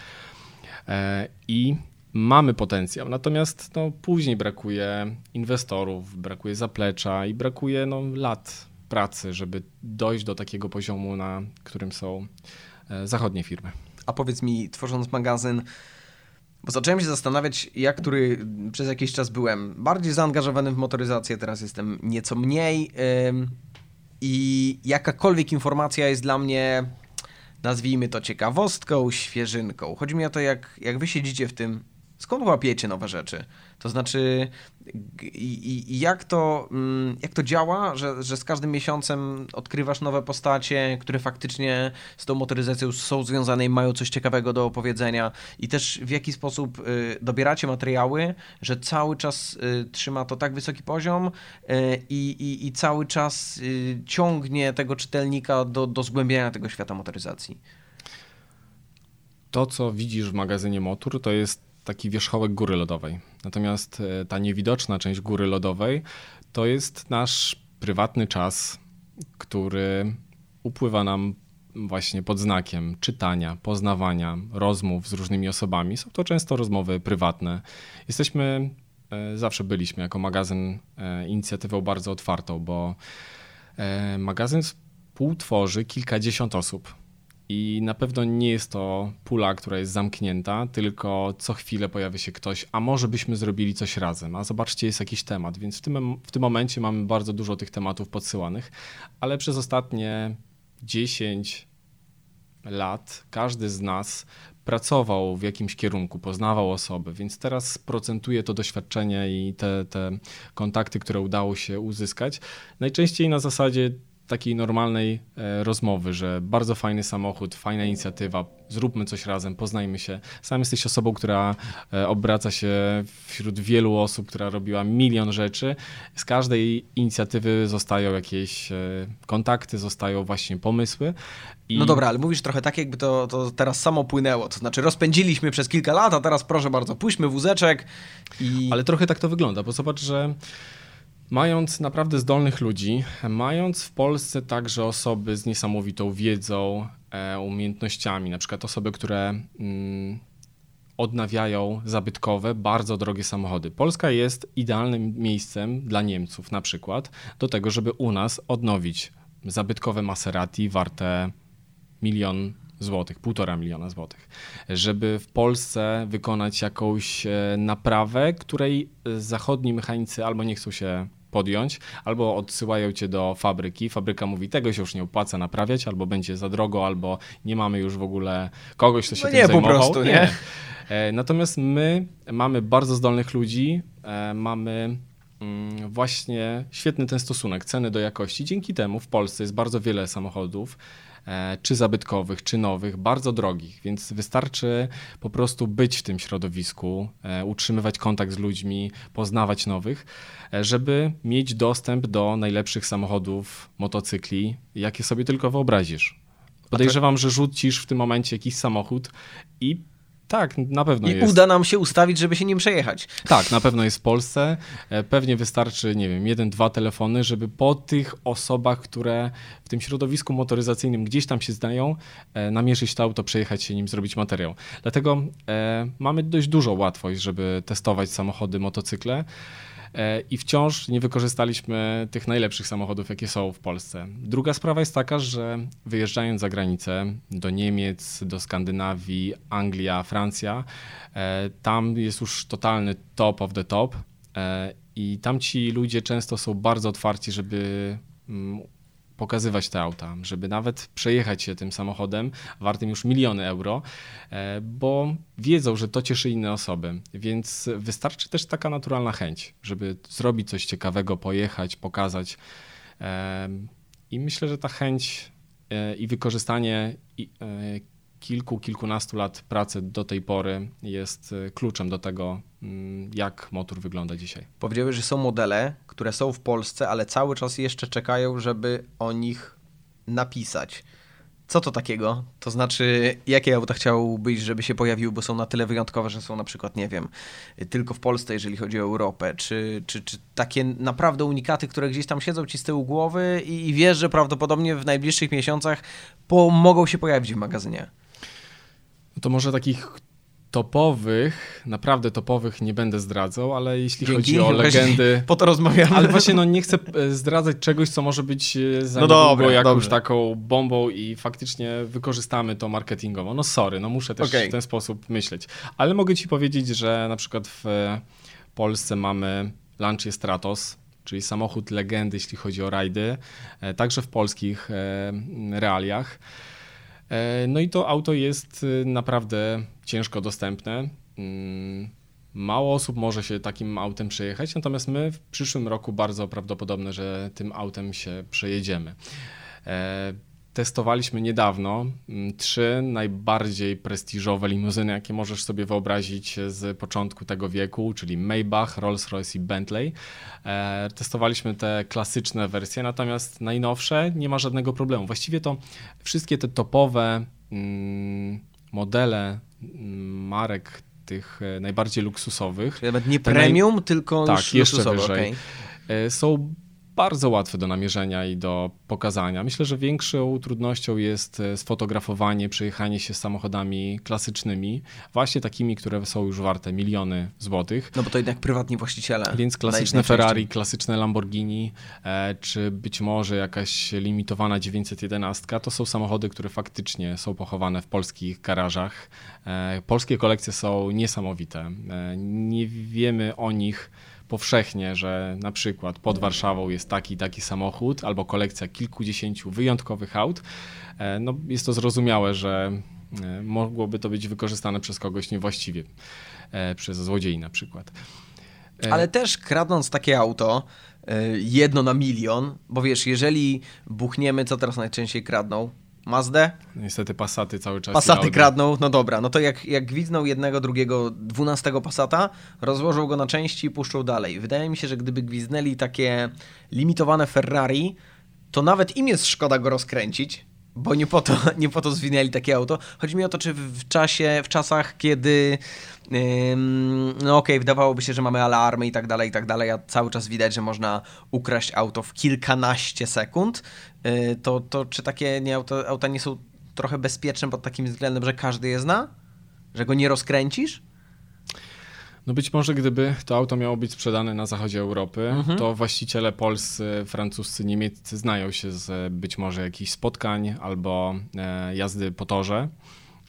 I mamy potencjał, natomiast no, później brakuje inwestorów, brakuje zaplecza i brakuje lat pracy, żeby dojść do takiego poziomu, na którym są zachodnie firmy. A powiedz mi, tworząc magazyn, bo zacząłem się zastanawiać, ja, który przez jakiś czas byłem bardziej zaangażowany w motoryzację, teraz jestem nieco mniej i jakakolwiek informacja jest dla mnie, nazwijmy to ciekawostką, świeżynką. Chodzi mi o to, jak wy siedzicie w tym, skąd łapiecie nowe rzeczy? To znaczy, jak to działa, że z każdym miesiącem odkrywasz nowe postacie, które faktycznie z tą motoryzacją są związane i mają coś ciekawego do opowiedzenia, i też w jaki sposób dobieracie materiały, że cały czas trzyma to tak wysoki poziom i cały czas ciągnie tego czytelnika do zgłębiania tego świata motoryzacji. To, co widzisz w magazynie Motor, to jest taki wierzchołek góry lodowej. Natomiast ta niewidoczna część góry lodowej to jest nasz prywatny czas, który upływa nam właśnie pod znakiem czytania, poznawania, rozmów z różnymi osobami. Są to często rozmowy prywatne. Zawsze byliśmy jako magazyn inicjatywą bardzo otwartą, bo magazyn współtworzy kilkadziesiąt osób. I na pewno nie jest to pula, która jest zamknięta, tylko co chwilę pojawia się ktoś, a może byśmy zrobili coś razem, a zobaczcie, jest jakiś temat. Więc w tym momencie mamy bardzo dużo tych tematów podsyłanych, ale przez ostatnie 10 lat każdy z nas pracował w jakimś kierunku, poznawał osoby, więc teraz procentuje to doświadczenie i te kontakty, które udało się uzyskać. Najczęściej na zasadzie takiej normalnej rozmowy, że bardzo fajny samochód, fajna inicjatywa, zróbmy coś razem, poznajmy się. Sam jesteś osobą, która obraca się wśród wielu osób, która robiła milion rzeczy. Z każdej inicjatywy zostają jakieś kontakty, zostają właśnie pomysły. No dobra, ale mówisz trochę tak, jakby to teraz samo płynęło. To znaczy rozpędziliśmy przez kilka lat, a teraz proszę bardzo, puśćmy wózeczek. Ale trochę tak to wygląda, bo zobacz, że Mając naprawdę zdolnych ludzi, mając w Polsce także osoby z niesamowitą wiedzą, umiejętnościami, na przykład osoby, które odnawiają zabytkowe, bardzo drogie samochody. Polska jest idealnym miejscem dla Niemców na przykład do tego, żeby u nas odnowić zabytkowe Maserati warte 1 000 000 złotych, 1,5 miliona złotych, żeby w Polsce wykonać jakąś naprawę, której zachodni mechanicy albo nie chcą się podjąć, albo odsyłają cię do fabryki. Fabryka mówi, tego się już nie opłaca naprawiać, albo będzie za drogo, albo nie mamy już w ogóle kogoś, kto się tym zajmował. Po prostu nie. Natomiast my mamy bardzo zdolnych ludzi, mamy właśnie świetny ten stosunek ceny do jakości. Dzięki temu w Polsce jest bardzo wiele samochodów, czy zabytkowych, czy nowych, bardzo drogich, więc wystarczy po prostu być w tym środowisku, utrzymywać kontakt z ludźmi, poznawać nowych, żeby mieć dostęp do najlepszych samochodów, motocykli, jakie sobie tylko wyobrazisz. Podejrzewam, że rzucisz w tym momencie jakiś samochód i tak, na pewno i jest. Uda nam się ustawić, żeby się nim przejechać. Tak, na pewno jest w Polsce. Pewnie wystarczy, nie wiem, 1-2 telefony, żeby po tych osobach, które w tym środowisku motoryzacyjnym gdzieś tam się znają, namierzyć to auto, przejechać się nim, zrobić materiał. Dlatego mamy dość dużą łatwość, żeby testować samochody, motocykle i wciąż nie wykorzystaliśmy tych najlepszych samochodów, jakie są w Polsce. Druga sprawa jest taka, że wyjeżdżając za granicę, do Niemiec, do Skandynawii, Anglia, Francja, tam jest już totalny top of the top i tam ci ludzie często są bardzo otwarci, żeby pokazywać te auta, żeby nawet przejechać się tym samochodem wartym już 1 000 000 euro, bo wiedzą, że to cieszy inne osoby, więc wystarczy też taka naturalna chęć, żeby zrobić coś ciekawego, pojechać, pokazać i myślę, że ta chęć i wykorzystanie kilkunastu lat pracy do tej pory jest kluczem do tego, jak motor wygląda dzisiaj. Powiedziałeś, że są modele, które są w Polsce, ale cały czas jeszcze czekają, żeby o nich napisać. Co to takiego? To znaczy, jakie auta chciałbyś, żeby się pojawiły, bo są na tyle wyjątkowe, że są na przykład, nie wiem, tylko w Polsce, jeżeli chodzi o Europę, czy takie naprawdę unikaty, które gdzieś tam siedzą ci z tyłu głowy i wiesz, że prawdopodobnie w najbliższych miesiącach mogą się pojawić w magazynie? To może takich topowych, naprawdę topowych nie będę zdradzał, ale jeśli chodzi o legendy... Po to rozmawiamy. Ale właśnie nie chcę zdradzać czegoś, co może być za niedługo jakąś taką bombą i faktycznie wykorzystamy to marketingowo. Muszę też w ten sposób myśleć. Ale mogę ci powiedzieć, że na przykład w Polsce mamy Lancia Stratos, czyli samochód legendy, jeśli chodzi o rajdy, także w polskich realiach. No i to auto jest naprawdę ciężko dostępne. Mało osób może się takim autem przejechać, natomiast my w przyszłym roku bardzo prawdopodobne, że tym autem się przejedziemy. Testowaliśmy niedawno 3 najbardziej prestiżowe limuzyny, jakie możesz sobie wyobrazić z początku tego wieku, czyli Maybach, Rolls-Royce i Bentley. Testowaliśmy te klasyczne wersje, natomiast najnowsze nie ma żadnego problemu. Właściwie to wszystkie te topowe modele marek tych najbardziej luksusowych. Czyli nawet nie premium, tylko już luksusowe. Jeszcze wyżej. Są bardzo łatwe do namierzenia i do pokazania. Myślę, że większą trudnością jest sfotografowanie, przejechanie się samochodami klasycznymi, właśnie takimi, które są już warte 1 000 000 złotych. No bo to jednak prywatni właściciele. Więc klasyczne Ferrari, klasyczne Lamborghini, czy być może jakaś limitowana 911, to są samochody, które faktycznie są pochowane w polskich garażach. Polskie kolekcje są niesamowite. Nie wiemy o nich powszechnie, że na przykład pod Warszawą jest taki samochód albo kolekcja kilkudziesięciu wyjątkowych aut. No, jest to zrozumiałe, że mogłoby to być wykorzystane przez kogoś niewłaściwie, przez złodziei na przykład. Ale też kradnąc takie auto, 1 na 1 000 000, bo wiesz, jeżeli buchniemy, co teraz najczęściej kradną? Mazdę? Niestety Passaty cały czas. Passaty kradną, no dobra, no to jak widną 1, 2, 12 Passata, rozłożą go na części i puszczą dalej. Wydaje mi się, że gdyby gwizdnęli takie limitowane Ferrari, to nawet im jest szkoda go rozkręcić, bo nie po to zwinęli takie auto. Chodzi mi o to, czy w czasach, kiedy No okej, wydawałoby się, że mamy alarmy i tak dalej, a cały czas widać, że można ukraść auto w kilkanaście sekund. To czy takie auta nie są trochę bezpieczne pod takim względem, że każdy je zna? Że go nie rozkręcisz? No być może gdyby to auto miało być sprzedane na zachodzie Europy, to właściciele polscy, francuscy, niemieccy znają się z być może jakichś spotkań albo jazdy po torze.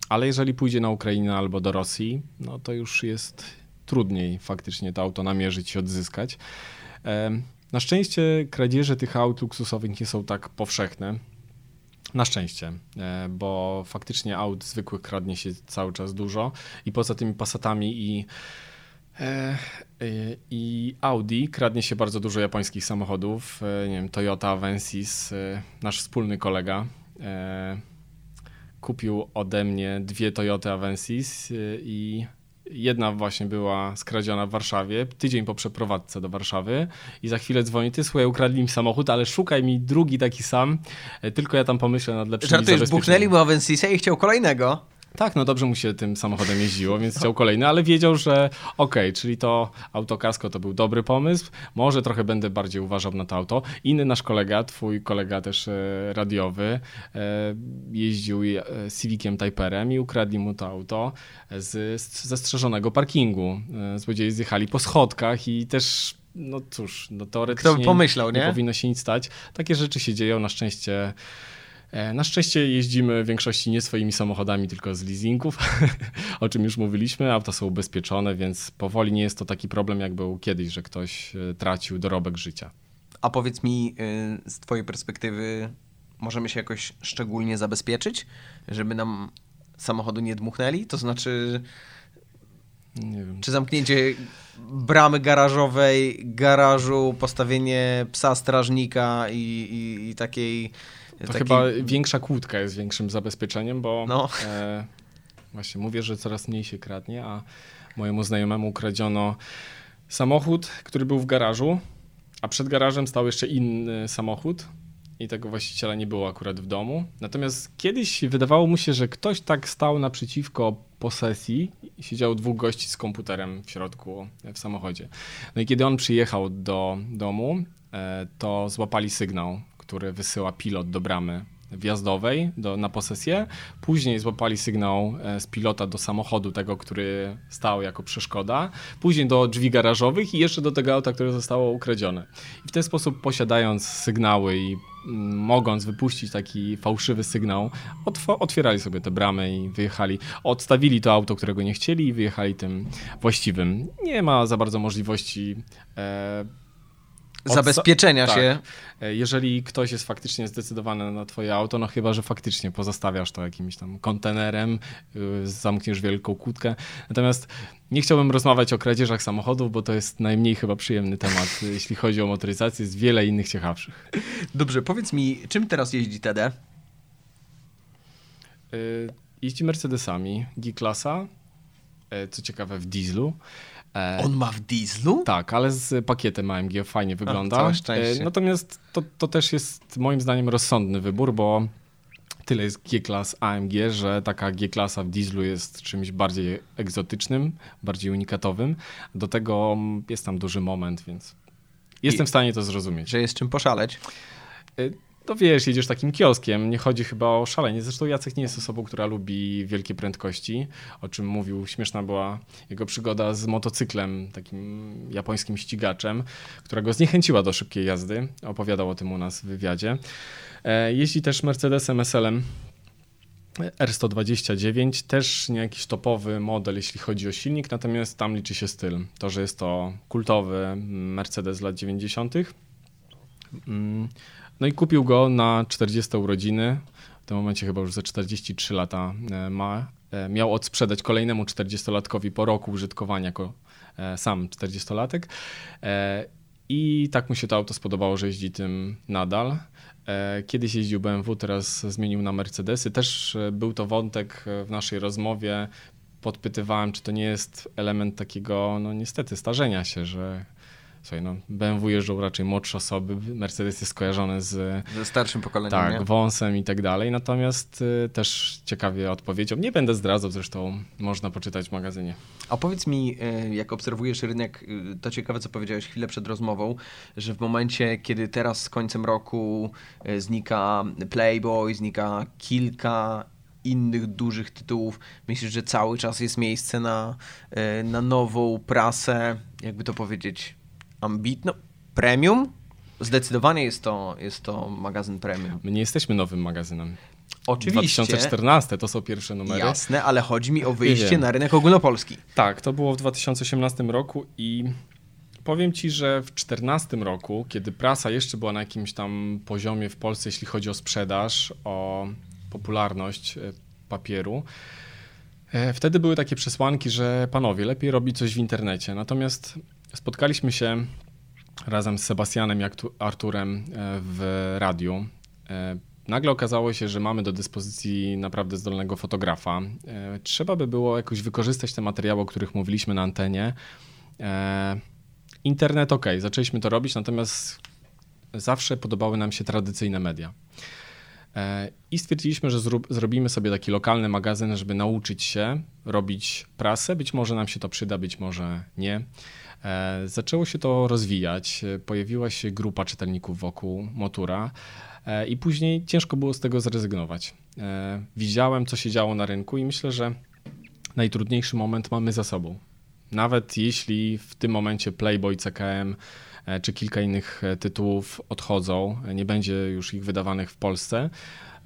Ale jeżeli pójdzie na Ukrainę albo do Rosji, no to już jest trudniej faktycznie to auto namierzyć i odzyskać. Na szczęście kradzieże tych aut luksusowych nie są tak powszechne. Na szczęście, bo faktycznie aut zwykłych kradnie się cały czas dużo i poza tymi Passatami i Audi kradnie się bardzo dużo japońskich samochodów. Nie wiem, Toyota, Avensis, nasz wspólny kolega kupił ode mnie 2 Toyoty Avensis i jedna właśnie była skradziona w Warszawie, tydzień po przeprowadzce do Warszawy i za chwilę dzwoni: ty, słuchaj, ukradli mi samochód, ale szukaj mi drugi taki sam, tylko ja tam pomyślę nad lepszymi zabezpieczeniami. Żartujesz, buchnęli mu Avensisa i chciał kolejnego. Tak, no dobrze mu się tym samochodem jeździło, więc chciał kolejny, ale wiedział, że okej, czyli to autokasko to był dobry pomysł, może trochę będę bardziej uważał na to auto. Inny nasz kolega, twój kolega też radiowy, jeździł Civiciem Typerem i ukradli mu to auto z zastrzeżonego parkingu. Złodzieje zjechali po schodkach i też, no cóż, no teoretycznie kto by pomyślał, nie powinno się nic stać. Takie rzeczy się dzieją, na szczęście. Na szczęście jeździmy w większości nie swoimi samochodami, tylko z leasingów, o czym już mówiliśmy. Auta są ubezpieczone, więc powoli nie jest to taki problem, jak był kiedyś, że ktoś tracił dorobek życia. A powiedz mi, z twojej perspektywy możemy się jakoś szczególnie zabezpieczyć, żeby nam samochodu nie dmuchnęli? To znaczy, nie wiem, czy zamknięcie bramy garażowej, garażu, postawienie psa strażnika i takiej... To chyba większa kłódka jest większym zabezpieczeniem, bo właśnie mówię, że coraz mniej się kradnie, a mojemu znajomemu ukradziono samochód, który był w garażu, a przed garażem stał jeszcze inny samochód i tego właściciela nie było akurat w domu. Natomiast kiedyś wydawało mu się, że ktoś tak stał naprzeciwko posesji i siedziało 2 gości z komputerem w środku w samochodzie. No i kiedy on przyjechał do domu, to złapali sygnał, który wysyła pilot do bramy wjazdowej na posesję. Później złapali sygnał z pilota do samochodu tego, który stał jako przeszkoda. Później do drzwi garażowych i jeszcze do tego auta, które zostało ukradzione. I w ten sposób, posiadając sygnały i mogąc wypuścić taki fałszywy sygnał, otwierali sobie te bramy i wyjechali. Odstawili to auto, którego nie chcieli i wyjechali tym właściwym. Nie ma za bardzo możliwości zabezpieczenia się. Jeżeli ktoś jest faktycznie zdecydowany na twoje auto, no chyba że faktycznie pozostawiasz to jakimś tam kontenerem, zamkniesz wielką kłódkę. Natomiast nie chciałbym rozmawiać o kradzieżach samochodów, bo to jest najmniej chyba przyjemny temat, jeśli chodzi o motoryzację. Jest wiele innych ciekawszych. Dobrze, powiedz mi, czym teraz jeździ TD? Jeździ Mercedesami G-klasa, co ciekawe w dieslu. On ma w dieslu? Tak, ale z pakietem AMG fajnie wygląda. Całe szczęście. Natomiast to też jest moim zdaniem rozsądny wybór, bo tyle jest G-klas AMG, że taka G-klasa w dieslu jest czymś bardziej egzotycznym, bardziej unikatowym. Do tego jest tam duży moment, więc jestem w stanie to zrozumieć. Że jest czym poszaleć. To wiesz, jedziesz takim kioskiem, nie chodzi chyba o szalenie. Zresztą Jacek nie jest osobą, która lubi wielkie prędkości, o czym mówił. Śmieszna była jego przygoda z motocyklem, takim japońskim ścigaczem, która go zniechęciła do szybkiej jazdy. Opowiadał o tym u nas w wywiadzie. Jeździ też Mercedesem SL-em R129, też nie jakiś topowy model, jeśli chodzi o silnik, natomiast tam liczy się styl. To, że jest to kultowy Mercedes lat 90. No i kupił go na 40 urodziny, w tym momencie chyba już ze 43 lata ma. Miał odsprzedać kolejnemu 40-latkowi po roku użytkowania jako sam 40-latek. I tak mu się to auto spodobało, że jeździ tym nadal. Kiedyś jeździł BMW, teraz zmienił na Mercedesy. Też był to wątek w naszej rozmowie. Podpytywałem, czy to nie jest element takiego, no niestety, starzenia się, że Słuchaj, no, BMW jeżdżą raczej młodsze osoby, Mercedes jest kojarzony ze starszym pokoleniem, tak, nie? Wąsem i tak dalej, natomiast też ciekawie odpowiedział. Nie będę zdradzał, zresztą można poczytać w magazynie. A powiedz mi, jak obserwujesz rynek, to ciekawe, co powiedziałeś chwilę przed rozmową, że w momencie, kiedy teraz z końcem roku znika Playboy, znika kilka innych dużych tytułów, myślisz, że cały czas jest miejsce na nową prasę, jakby to powiedzieć, ambitną, premium? Zdecydowanie jest to magazyn premium. My nie jesteśmy nowym magazynem. Oczywiście. 2014 to są pierwsze numery. Jasne, ale chodzi mi o wyjście na rynek ogólnopolski. Tak, to było w 2018 roku i powiem ci, że w 2014 roku, kiedy prasa jeszcze była na jakimś tam poziomie w Polsce, jeśli chodzi o sprzedaż, o popularność papieru, wtedy były takie przesłanki, że panowie, lepiej robić coś w internecie. Natomiast spotkaliśmy się razem z Sebastianem i Arturem w radiu. Nagle okazało się, że mamy do dyspozycji naprawdę zdolnego fotografa. Trzeba by było jakoś wykorzystać te materiały, o których mówiliśmy na antenie. Internet ok, zaczęliśmy to robić, natomiast zawsze podobały nam się tradycyjne media. I stwierdziliśmy, że zrobimy sobie taki lokalny magazyn, żeby nauczyć się robić prasę. Być może nam się to przyda, być może nie. Zaczęło się to rozwijać, pojawiła się grupa czytelników wokół Motura i później ciężko było z tego zrezygnować. Widziałem, co się działo na rynku i myślę, że najtrudniejszy moment mamy za sobą. Nawet jeśli w tym momencie Playboy, CKM czy kilka innych tytułów odchodzą, nie będzie już ich wydawanych w Polsce,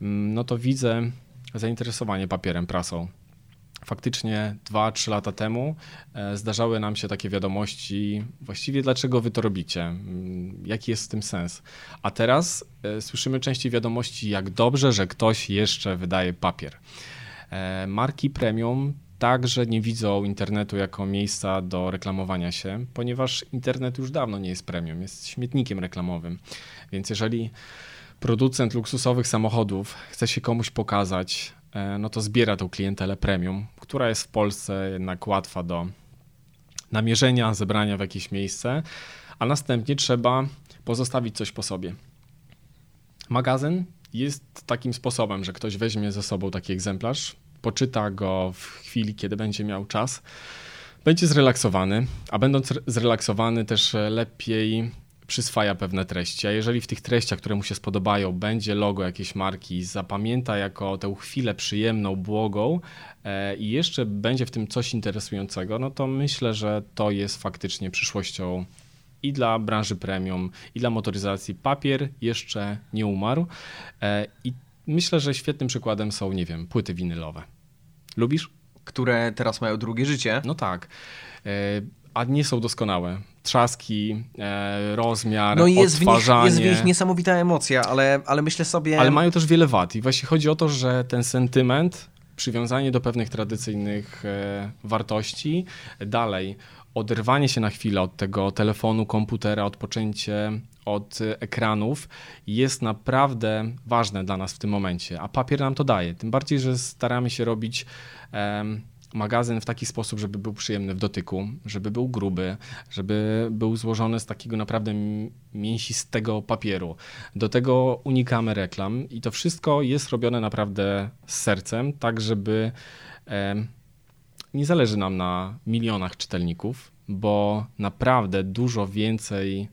no to widzę zainteresowanie papierem, prasą. Faktycznie 2-3 lata temu zdarzały nam się takie wiadomości, właściwie dlaczego wy to robicie, jaki jest w tym sens. A teraz słyszymy częściej wiadomości, jak dobrze, że ktoś jeszcze wydaje papier. Marki premium także nie widzą internetu jako miejsca do reklamowania się, ponieważ internet już dawno nie jest premium, jest śmietnikiem reklamowym. Więc jeżeli producent luksusowych samochodów chce się komuś pokazać, no to zbiera tą klientelę premium, która jest w Polsce jednak łatwa do namierzenia, zebrania w jakieś miejsce, a następnie trzeba pozostawić coś po sobie. Magazyn jest takim sposobem, że ktoś weźmie ze sobą taki egzemplarz, poczyta go w chwili, kiedy będzie miał czas, będzie zrelaksowany, a będąc zrelaksowany też lepiej przyswaja pewne treści, a jeżeli w tych treściach, które mu się spodobają, będzie logo jakiejś marki, zapamięta jako tę chwilę przyjemną, błogą i jeszcze będzie w tym coś interesującego, no to myślę, że to jest faktycznie przyszłością i dla branży premium, i dla motoryzacji. Papier jeszcze nie umarł i myślę, że świetnym przykładem są, nie wiem, płyty winylowe. Lubisz? Które teraz mają drugie życie. No tak. A nie są doskonałe. Trzaski, rozmiar, no odtwarzanie. No jest w nich niesamowita emocja, ale myślę sobie... Ale mają też wiele wad i właśnie chodzi o to, że ten sentyment, przywiązanie do pewnych tradycyjnych wartości, dalej oderwanie się na chwilę od tego telefonu, komputera, odpoczęcie od ekranów jest naprawdę ważne dla nas w tym momencie, a papier nam to daje. Tym bardziej, że staramy się robić... magazyn w taki sposób, żeby był przyjemny w dotyku, żeby był gruby, żeby był złożony z takiego naprawdę mięsistego papieru. Do tego unikamy reklam i to wszystko jest robione naprawdę z sercem, tak żeby nie zależy nam na milionach czytelników, bo naprawdę dużo więcej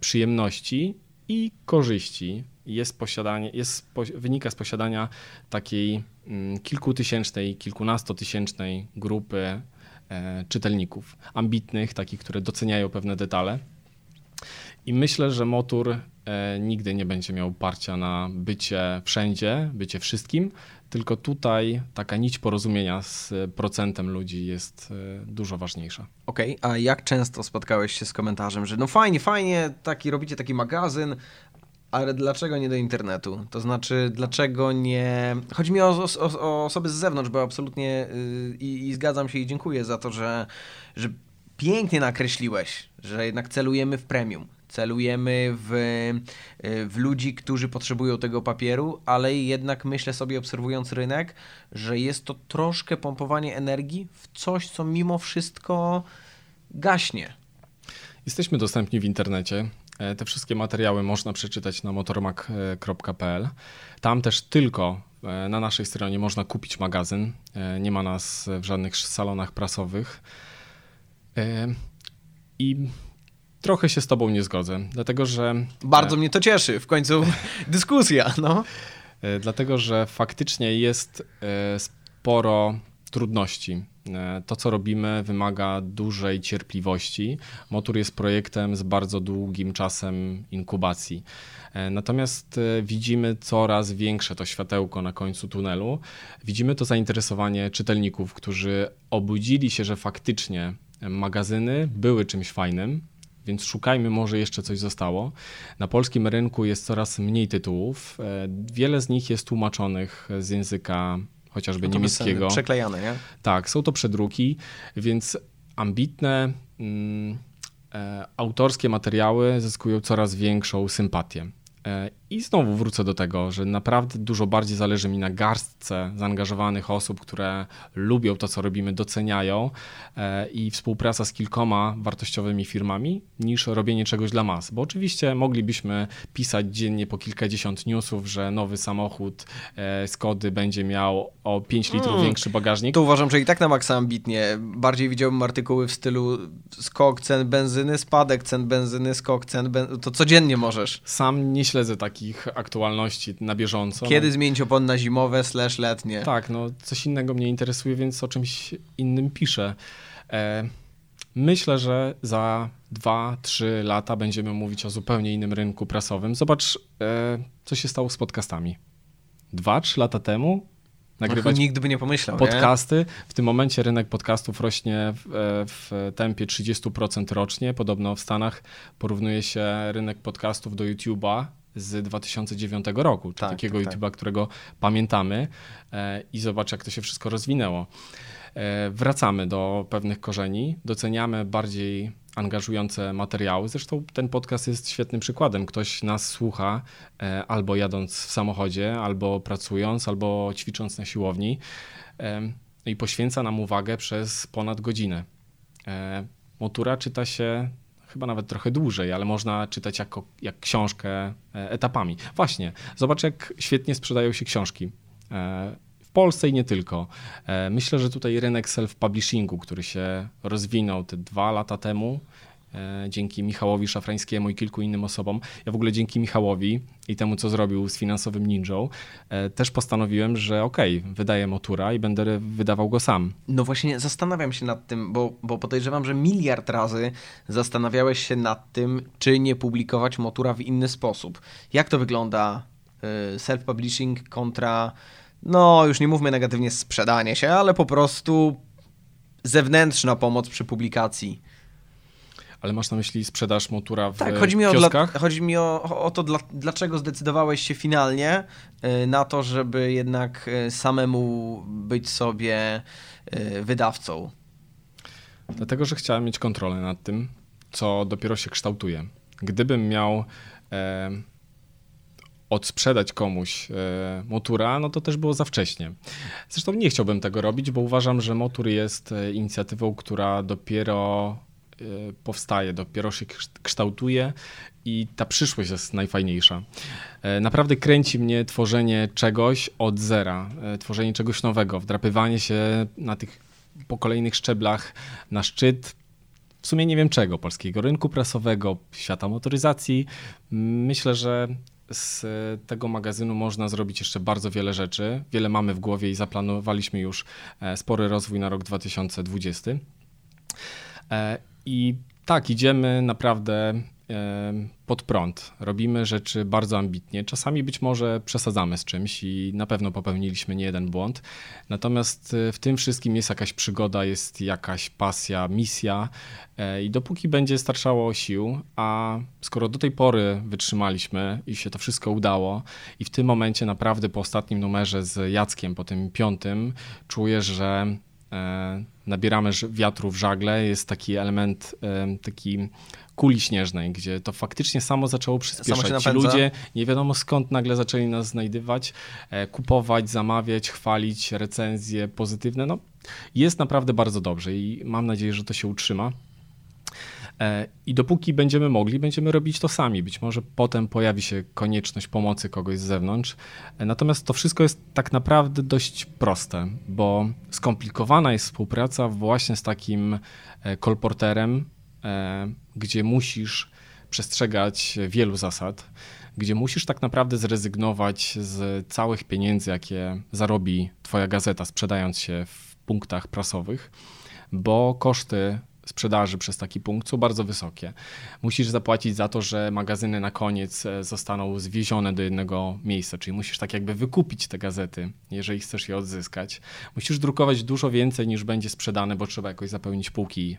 przyjemności i korzyści wynika z posiadania takiej kilkutysięcznej, kilkunastotysięcznej grupy czytelników, ambitnych, takich, które doceniają pewne detale. I myślę, że Motur nigdy nie będzie miał parcia na bycie wszędzie, bycie wszystkim, tylko tutaj taka nić porozumienia z procentem ludzi jest dużo ważniejsza. Okej, a jak często spotkałeś się z komentarzem, że no fajnie, robicie taki magazyn, ale dlaczego nie do internetu? To znaczy, dlaczego nie... Chodzi mi o osoby z zewnątrz, bo absolutnie i zgadzam się i dziękuję za to, że pięknie nakreśliłeś, że jednak celujemy w premium, celujemy w ludzi, którzy potrzebują tego papieru, ale jednak myślę sobie, obserwując rynek, że jest to troszkę pompowanie energii w coś, co mimo wszystko gaśnie. Jesteśmy dostępni w internecie. Te wszystkie materiały można przeczytać na motormag.pl. Tam też tylko na naszej stronie można kupić magazyn. Nie ma nas w żadnych salonach prasowych. I trochę się z tobą nie zgodzę, dlatego że... Bardzo mnie to cieszy, w końcu dyskusja, no. Dlatego, że faktycznie jest sporo trudności. To, co robimy, wymaga dużej cierpliwości. Motor jest projektem z bardzo długim czasem inkubacji. Natomiast widzimy coraz większe to światełko na końcu tunelu. Widzimy to zainteresowanie czytelników, którzy obudzili się, że faktycznie magazyny były czymś fajnym, więc szukajmy, może jeszcze coś zostało. Na polskim rynku jest coraz mniej tytułów. Wiele z nich jest tłumaczonych z języka chociażby niemieckiego. Przeklejane, nie? Tak, są to przedruki, więc ambitne autorskie materiały zyskują coraz większą sympatię. I znowu wrócę do tego, że naprawdę dużo bardziej zależy mi na garstce zaangażowanych osób, które lubią to, co robimy, doceniają i współpraca z kilkoma wartościowymi firmami, niż robienie czegoś dla mas. Bo oczywiście moglibyśmy pisać dziennie po kilkadziesiąt newsów, że nowy samochód Skody będzie miał o 5 litrów większy bagażnik. To uważam, że i tak na maksa ambitnie. Bardziej widziałbym artykuły w stylu skok cen benzyny, spadek cen benzyny, skok cen benzyny. To codziennie możesz. Sam nie śledzę takich aktualności na bieżąco. Kiedy zmienić opony na zimowe / letnie? Tak, no coś innego mnie interesuje, więc o czymś innym piszę. Myślę, że za 2-3 lata będziemy mówić o zupełnie innym rynku prasowym. Zobacz, co się stało z podcastami. 2-3 lata temu nagrywać nikt by nie pomyślał, podcasty. Nie? W tym momencie rynek podcastów rośnie w tempie 30% rocznie. Podobno w Stanach porównuje się rynek podcastów do YouTube'a z 2009 roku, tak, takiego tak, YouTube'a, tak, którego pamiętamy, i zobacz, jak to się wszystko rozwinęło. Wracamy do pewnych korzeni, doceniamy bardziej angażujące materiały. Zresztą ten podcast jest świetnym przykładem. Ktoś nas słucha albo jadąc w samochodzie, albo pracując, albo ćwicząc na siłowni i poświęca nam uwagę przez ponad godzinę. Motura czyta się chyba nawet trochę dłużej, ale można czytać jak książkę etapami. Właśnie, zobacz, jak świetnie sprzedają się książki. W Polsce i nie tylko. Myślę, że tutaj rynek self-publishingu, który się rozwinął te 2 lata temu, dzięki Michałowi Szafrańskiemu i kilku innym osobom. Ja w ogóle dzięki Michałowi i temu, co zrobił z Finansowym Ninją, też postanowiłem, że okej, wydaję motura i będę wydawał go sam. No właśnie zastanawiam się nad tym, bo podejrzewam, że miliard razy zastanawiałeś się nad tym, czy nie publikować motura w inny sposób. Jak to wygląda self-publishing kontra... No, już nie mówmy negatywnie sprzedanie się, ale po prostu zewnętrzna pomoc przy publikacji. Ale masz na myśli sprzedaż motura w kioskach? Tak, chodzi mi o to, dlaczego zdecydowałeś się finalnie na to, żeby jednak samemu być sobie wydawcą. Dlatego, że chciałem mieć kontrolę nad tym, co dopiero się kształtuje. Gdybym miał... odsprzedać komuś motura, no to też było za wcześnie. Zresztą nie chciałbym tego robić, bo uważam, że motur jest inicjatywą, która dopiero powstaje, dopiero się kształtuje i ta przyszłość jest najfajniejsza. Naprawdę kręci mnie tworzenie czegoś od zera, tworzenie czegoś nowego, wdrapywanie się na tych pokolejnych szczeblach na szczyt. W sumie nie wiem czego, polskiego rynku prasowego, świata motoryzacji. Myślę, że z tego magazynu można zrobić jeszcze bardzo wiele rzeczy. Wiele mamy w głowie i zaplanowaliśmy już spory rozwój na rok 2020. I tak, idziemy naprawdę pod prąd. Robimy rzeczy bardzo ambitnie. Czasami być może przesadzamy z czymś i na pewno popełniliśmy niejeden błąd. Natomiast w tym wszystkim jest jakaś przygoda, jest jakaś pasja, misja i dopóki będzie starczało sił, a skoro do tej pory wytrzymaliśmy i się to wszystko udało i w tym momencie naprawdę po ostatnim numerze z Jackiem, po tym 5, czuję, że nabieramy wiatru w żagle, jest taki element taki kuli śnieżnej, gdzie to faktycznie samo zaczęło przyspieszać. Samo ci ludzie nie wiadomo skąd nagle zaczęli nas znajdywać, kupować, zamawiać, chwalić, recenzje pozytywne. No, jest naprawdę bardzo dobrze i mam nadzieję, że to się utrzyma. I dopóki będziemy mogli, będziemy robić to sami. Być może potem pojawi się konieczność pomocy kogoś z zewnątrz. Natomiast to wszystko jest tak naprawdę dość proste, bo skomplikowana jest współpraca właśnie z takim kolporterem, gdzie musisz przestrzegać wielu zasad, gdzie musisz tak naprawdę zrezygnować z całych pieniędzy, jakie zarobi twoja gazeta, sprzedając się w punktach prasowych, bo koszty sprzedaży przez taki punkt są bardzo wysokie. Musisz zapłacić za to, że magazyny na koniec zostaną zwiezione do jednego miejsca, czyli musisz tak jakby wykupić te gazety, jeżeli chcesz je odzyskać. Musisz drukować dużo więcej niż będzie sprzedane, bo trzeba jakoś zapełnić półki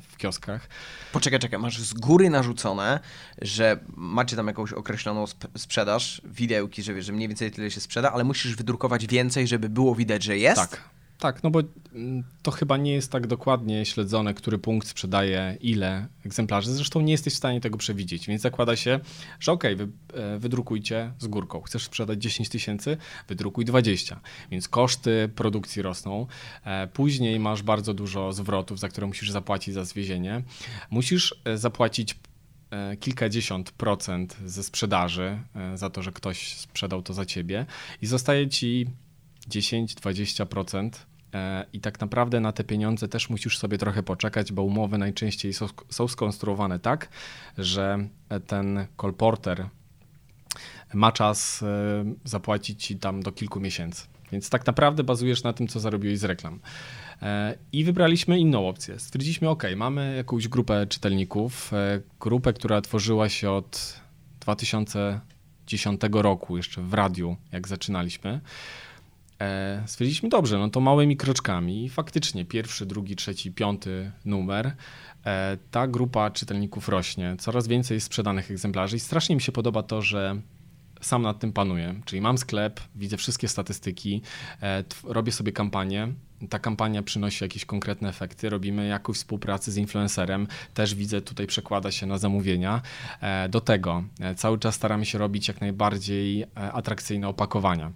w kioskach. Poczekaj, masz z góry narzucone, że macie tam jakąś określoną sprzedaż, widełki, że wiesz, że mniej więcej tyle się sprzeda, ale musisz wydrukować więcej, żeby było widać, że jest? Tak, no bo to chyba nie jest tak dokładnie śledzone, który punkt sprzedaje ile egzemplarzy. Zresztą nie jesteś w stanie tego przewidzieć, więc zakłada się, że wydrukujcie z górką. Chcesz sprzedać 10 tysięcy, wydrukuj 20. Więc koszty produkcji rosną. Później masz bardzo dużo zwrotów, za które musisz zapłacić za zwiezienie. Musisz zapłacić kilkadziesiąt procent ze sprzedaży za to, że ktoś sprzedał to za ciebie i zostaje ci 10-20% i tak naprawdę na te pieniądze też musisz sobie trochę poczekać, bo umowy najczęściej są skonstruowane tak, że ten kolporter ma czas zapłacić ci tam do kilku miesięcy. Więc tak naprawdę bazujesz na tym, co zarobiłeś z reklam. I wybraliśmy inną opcję. Stwierdziliśmy, mamy jakąś grupę czytelników, grupę, która tworzyła się od 2010 roku jeszcze w radiu, jak zaczynaliśmy. Stwierdziliśmy, dobrze, to małymi kroczkami i faktycznie pierwszy, drugi, trzeci, piąty numer, ta grupa czytelników rośnie, coraz więcej sprzedanych egzemplarzy i strasznie mi się podoba to, że sam nad tym panuję, czyli mam sklep, widzę wszystkie statystyki, robię sobie kampanię, ta kampania przynosi jakieś konkretne efekty, robimy jakąś współpracę z influencerem, też widzę tutaj przekłada się na zamówienia. Do tego cały czas staramy się robić jak najbardziej atrakcyjne opakowania.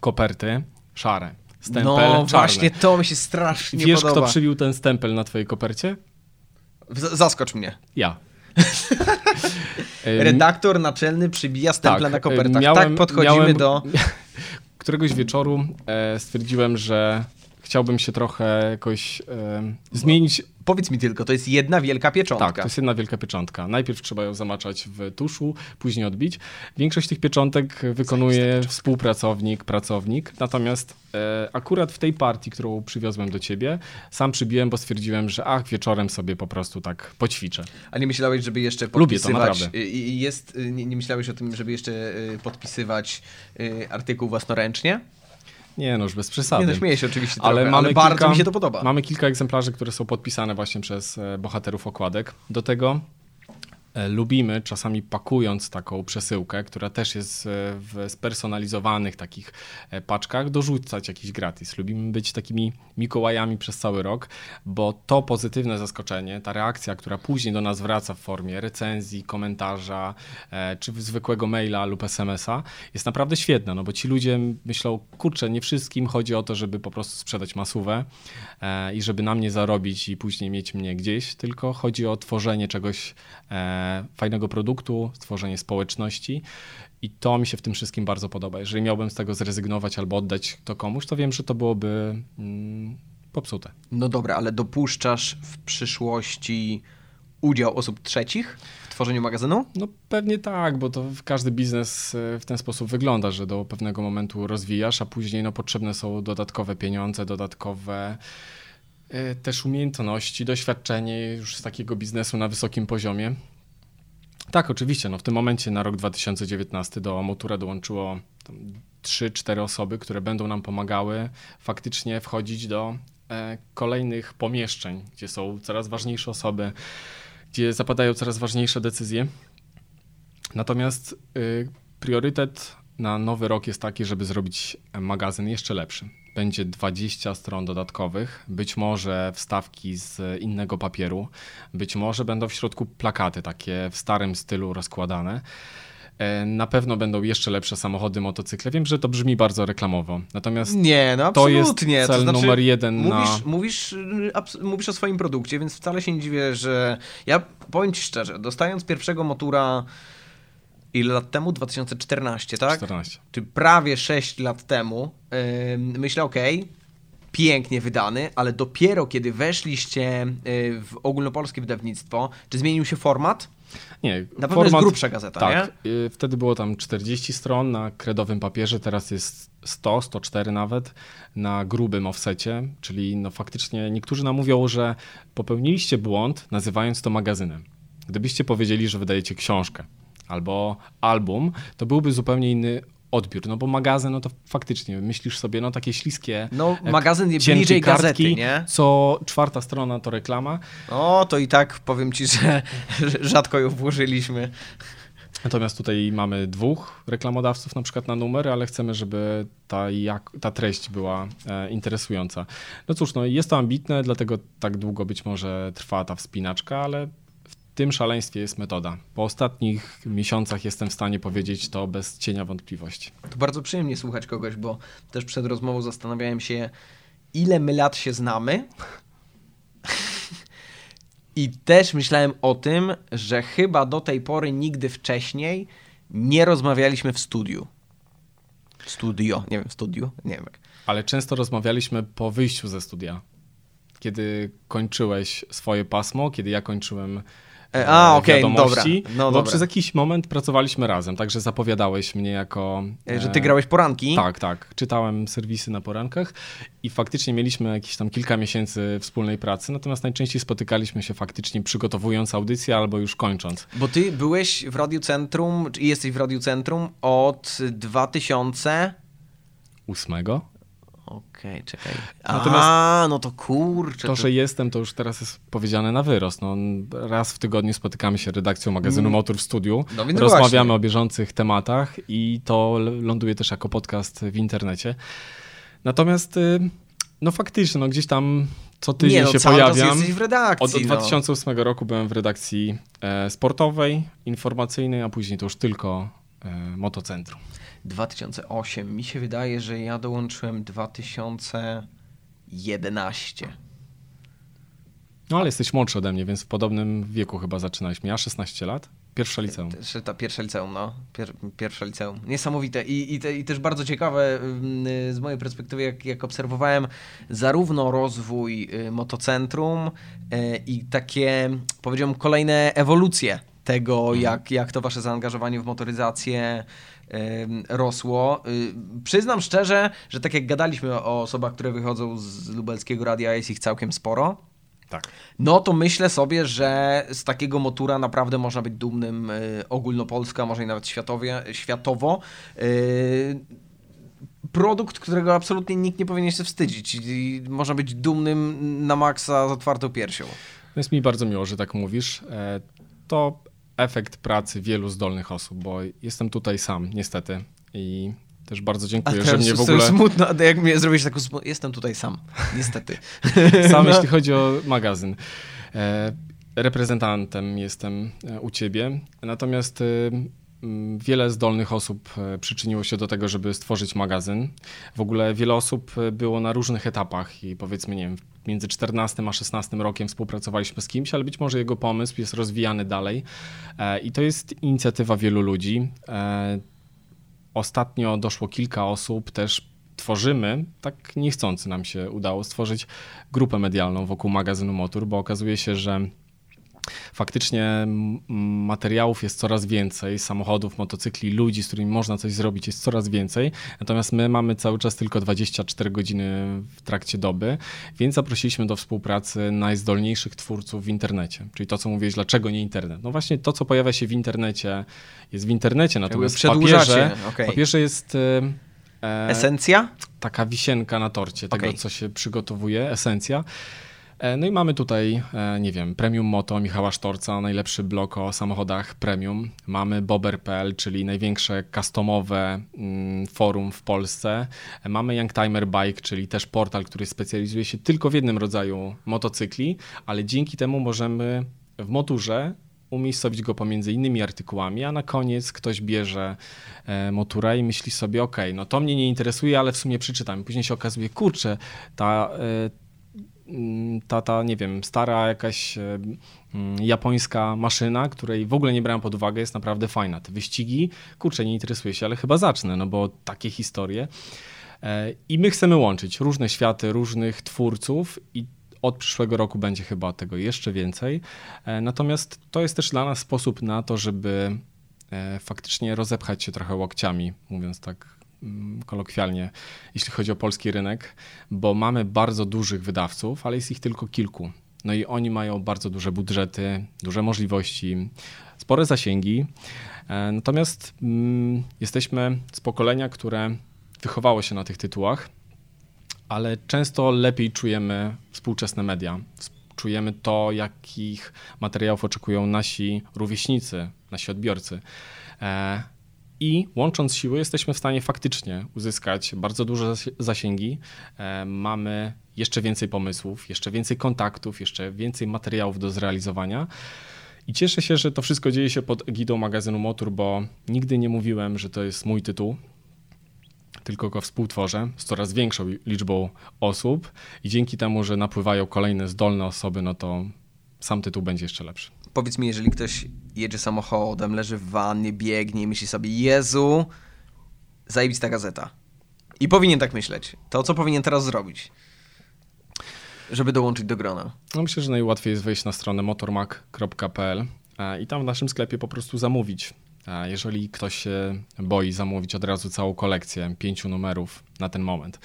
Koperty szare, stempel czarny. No właśnie, to mi się strasznie podoba. Wiesz, kto przybił ten stempel na twojej kopercie? Zaskocz mnie. Ja. Redaktor naczelny przybija stemple na kopertach. Tak podchodzimy do... Któregoś wieczoru stwierdziłem, że chciałbym się trochę jakoś zmienić. Powiedz mi tylko, to jest jedna wielka pieczątka. Tak, to jest jedna wielka pieczątka. Najpierw trzeba ją zamaczać w tuszu, później odbić. Większość tych pieczątek wykonuje współpracownik, pracownik. Natomiast akurat w tej partii, którą przywiozłem do ciebie, sam przybiłem, bo stwierdziłem, że wieczorem sobie po prostu tak poćwiczę. A nie myślałeś, żeby jeszcze podpisywać... Lubię to, naprawdę. Nie myślałeś o tym, żeby jeszcze podpisywać artykuł własnoręcznie? Nie, już bez przesady. Nie, śmieję się oczywiście trochę, ale bardzo mi się to podoba. Mamy kilka egzemplarzy, które są podpisane właśnie przez bohaterów okładek. Do tego lubimy czasami pakując taką przesyłkę, która też jest w spersonalizowanych takich paczkach, dorzucać jakiś gratis. Lubimy być takimi Mikołajami przez cały rok, bo to pozytywne zaskoczenie, ta reakcja, która później do nas wraca w formie recenzji, komentarza, czy zwykłego maila lub SMS-a, jest naprawdę świetna, bo ci ludzie myślą, kurczę, nie wszystkim chodzi o to, żeby po prostu sprzedać masówę i żeby na mnie zarobić i później mieć mnie gdzieś, tylko chodzi o tworzenie czegoś fajnego produktu, stworzenie społeczności i to mi się w tym wszystkim bardzo podoba. Jeżeli miałbym z tego zrezygnować albo oddać to komuś, to wiem, że to byłoby popsute. No dobra, ale dopuszczasz w przyszłości udział osób trzecich w tworzeniu magazynu? No pewnie tak, bo to każdy biznes w ten sposób wygląda, że do pewnego momentu rozwijasz, a później potrzebne są dodatkowe pieniądze, dodatkowe... też umiejętności, doświadczenie już z takiego biznesu na wysokim poziomie. Tak, oczywiście. W tym momencie na rok 2019 do Motura dołączyło 3-4 osoby, które będą nam pomagały faktycznie wchodzić do kolejnych pomieszczeń, gdzie są coraz ważniejsze osoby, gdzie zapadają coraz ważniejsze decyzje. Natomiast priorytet na nowy rok jest taki, żeby zrobić magazyn jeszcze lepszy. Będzie 20 stron dodatkowych, być może wstawki z innego papieru, być może będą w środku plakaty takie w starym stylu rozkładane. Na pewno będą jeszcze lepsze samochody, motocykle. Wiem, że to brzmi bardzo reklamowo. Natomiast nie, no to jest cel numer jeden. Mówisz o swoim produkcie, więc wcale się nie dziwię, że... Ja powiem ci szczerze, dostając pierwszego motura... Ile lat temu? 2014, tak? 14. Czyli prawie 6 lat temu. Myślę, okej, pięknie wydany, ale dopiero kiedy weszliście w ogólnopolskie wydawnictwo, czy zmienił się format? Nie. Na pewno format, jest grubsza gazeta, tak, nie? Wtedy było tam 40 stron na kredowym papierze, teraz jest 100, 104 nawet, na grubym offsecie, czyli no faktycznie niektórzy nam mówią, że popełniliście błąd, nazywając to magazynem. Gdybyście powiedzieli, że wydajecie książkę albo album, to byłby zupełnie inny odbiór, no bo magazyn, no to faktycznie myślisz sobie, no takie śliskie, no magazyn jest bliżej gazety, nie? Co czwarta strona to reklama. O, to i tak powiem ci, że rzadko ją włożyliśmy. Natomiast tutaj mamy dwóch reklamodawców na przykład na numer, ale chcemy, żeby ta treść była interesująca. No cóż, no jest to ambitne, dlatego tak długo być może trwa ta wspinaczka, ale w tym szaleństwie jest metoda. Po ostatnich miesiącach jestem w stanie powiedzieć to bez cienia wątpliwości. To bardzo przyjemnie słuchać kogoś, bo też przed rozmową zastanawiałem się, ile my lat się znamy. I też myślałem o tym, że chyba do tej pory nigdy wcześniej nie rozmawialiśmy w studiu. Nie wiem. Ale często rozmawialiśmy po wyjściu ze studia. Kiedy kończyłeś swoje pasmo, kiedy ja kończyłem wiadomości, dobra. No bo dobra. Przez jakiś moment pracowaliśmy razem, także zapowiadałeś mnie jako... Że ty grałeś poranki? Tak. Czytałem serwisy na porankach i faktycznie mieliśmy jakieś tam kilka miesięcy wspólnej pracy, natomiast najczęściej spotykaliśmy się faktycznie przygotowując audycję albo już kończąc. Bo ty byłeś w Radiu Centrum, czy jesteś w Radiu Centrum od 2008? Okej, czekaj. Natomiast no to kurczę. To, że jestem, to już teraz jest powiedziane na wyrost. No, raz w tygodniu spotykamy się redakcją magazynu Motor w studiu. No więc rozmawiamy właśnie o bieżących tematach i to ląduje też jako podcast w internecie. Natomiast, no faktycznie, no gdzieś tam co tydzień się pojawiam. Jesteś w redakcji. Od 2008 roku byłem w redakcji sportowej, informacyjnej, a później to już tylko Motocentrum. 2008. Mi się wydaje, że ja dołączyłem 2011. No ale jesteś młodszy ode mnie, więc w podobnym wieku chyba zaczynaliśmy. Ja 16 lat. Pierwsze liceum. Pierwsze liceum, no. Pierwsze liceum. Niesamowite. I też bardzo ciekawe z mojej perspektywy, jak obserwowałem zarówno rozwój motocentrum i takie, powiedziałbym, kolejne ewolucje tego, jak to wasze zaangażowanie w motoryzację rosło. Przyznam szczerze, że tak jak gadaliśmy o osobach, które wychodzą z lubelskiego radia, jest ich całkiem sporo. Tak. No to myślę sobie, że z takiego motura naprawdę można być dumnym ogólnopolska, może i nawet światowo. Produkt, którego absolutnie nikt nie powinien się wstydzić. I można być dumnym na maksa z otwartą piersią. Jest mi bardzo miło, że tak mówisz. To efekt pracy wielu zdolnych osób, bo jestem tutaj sam, niestety. I też bardzo dziękuję, że mnie w ogóle... To smutno, jak mnie zrobisz taką smutną... Jestem tutaj sam, niestety. Sam, jeśli chodzi o magazyn. Reprezentantem jestem u ciebie, natomiast wiele zdolnych osób przyczyniło się do tego, żeby stworzyć magazyn. W ogóle wiele osób było na różnych etapach i powiedzmy, nie wiem, między 14 a 16 rokiem współpracowaliśmy z kimś, ale być może jego pomysł jest rozwijany dalej i to jest inicjatywa wielu ludzi. Ostatnio doszło kilka osób, też tworzymy, tak niechcący nam się udało stworzyć grupę medialną wokół magazynu Motor, bo okazuje się, że faktycznie materiałów jest coraz więcej, samochodów, motocykli, ludzi, z którymi można coś zrobić jest coraz więcej, natomiast my mamy cały czas tylko 24 godziny w trakcie doby, więc zaprosiliśmy do współpracy najzdolniejszych twórców w internecie, czyli to co mówiłeś, dlaczego nie internet? No właśnie to co pojawia się w internecie jest w internecie, natomiast w papierze jest... esencja? Taka wisienka na torcie tego co się przygotowuje, esencja. No i mamy tutaj, nie wiem, Premium Moto Michała Sztorca, najlepszy blog o samochodach premium. Mamy bober.pl, czyli największe customowe forum w Polsce. Mamy YoungTimer Bike, czyli też portal, który specjalizuje się tylko w jednym rodzaju motocykli, ale dzięki temu możemy w moturze umiejscowić go pomiędzy innymi artykułami, a na koniec ktoś bierze moturę i myśli sobie, okej, no to mnie nie interesuje, ale w sumie przeczytam. I później się okazuje, kurczę, ta nie wiem, stara jakaś japońska maszyna, której w ogóle nie brałem pod uwagę, jest naprawdę fajna. Te wyścigi, kurczę, nie interesuje się, ale chyba zacznę, no bo takie historie. I my chcemy łączyć różne światy, różnych twórców i od przyszłego roku będzie chyba tego jeszcze więcej. Natomiast to jest też dla nas sposób na to, żeby faktycznie rozepchać się trochę łokciami, mówiąc tak kolokwialnie, jeśli chodzi o polski rynek, bo mamy bardzo dużych wydawców, ale jest ich tylko kilku. No i oni mają bardzo duże budżety, duże możliwości, spore zasięgi. Natomiast jesteśmy z pokolenia, które wychowało się na tych tytułach, ale często lepiej czujemy współczesne media. Czujemy to, jakich materiałów oczekują nasi rówieśnicy, nasi odbiorcy. I łącząc siły jesteśmy w stanie faktycznie uzyskać bardzo duże zasięgi. Mamy jeszcze więcej pomysłów, jeszcze więcej kontaktów, jeszcze więcej materiałów do zrealizowania. I cieszę się, że to wszystko dzieje się pod egidą magazynu Motor, bo nigdy nie mówiłem, że to jest mój tytuł, tylko go współtworzę z coraz większą liczbą osób i dzięki temu, że napływają kolejne zdolne osoby, no to sam tytuł będzie jeszcze lepszy. Powiedz mi, jeżeli ktoś jedzie samochodem, leży w wannie, biegnie i myśli sobie, Jezu, zajebista gazeta. I powinien tak myśleć. To co powinien teraz zrobić, żeby dołączyć do grona? No myślę, że najłatwiej jest wejść na stronę motormag.pl i tam w naszym sklepie po prostu zamówić. Jeżeli ktoś się boi zamówić od razu całą kolekcję 5 numerów na ten moment,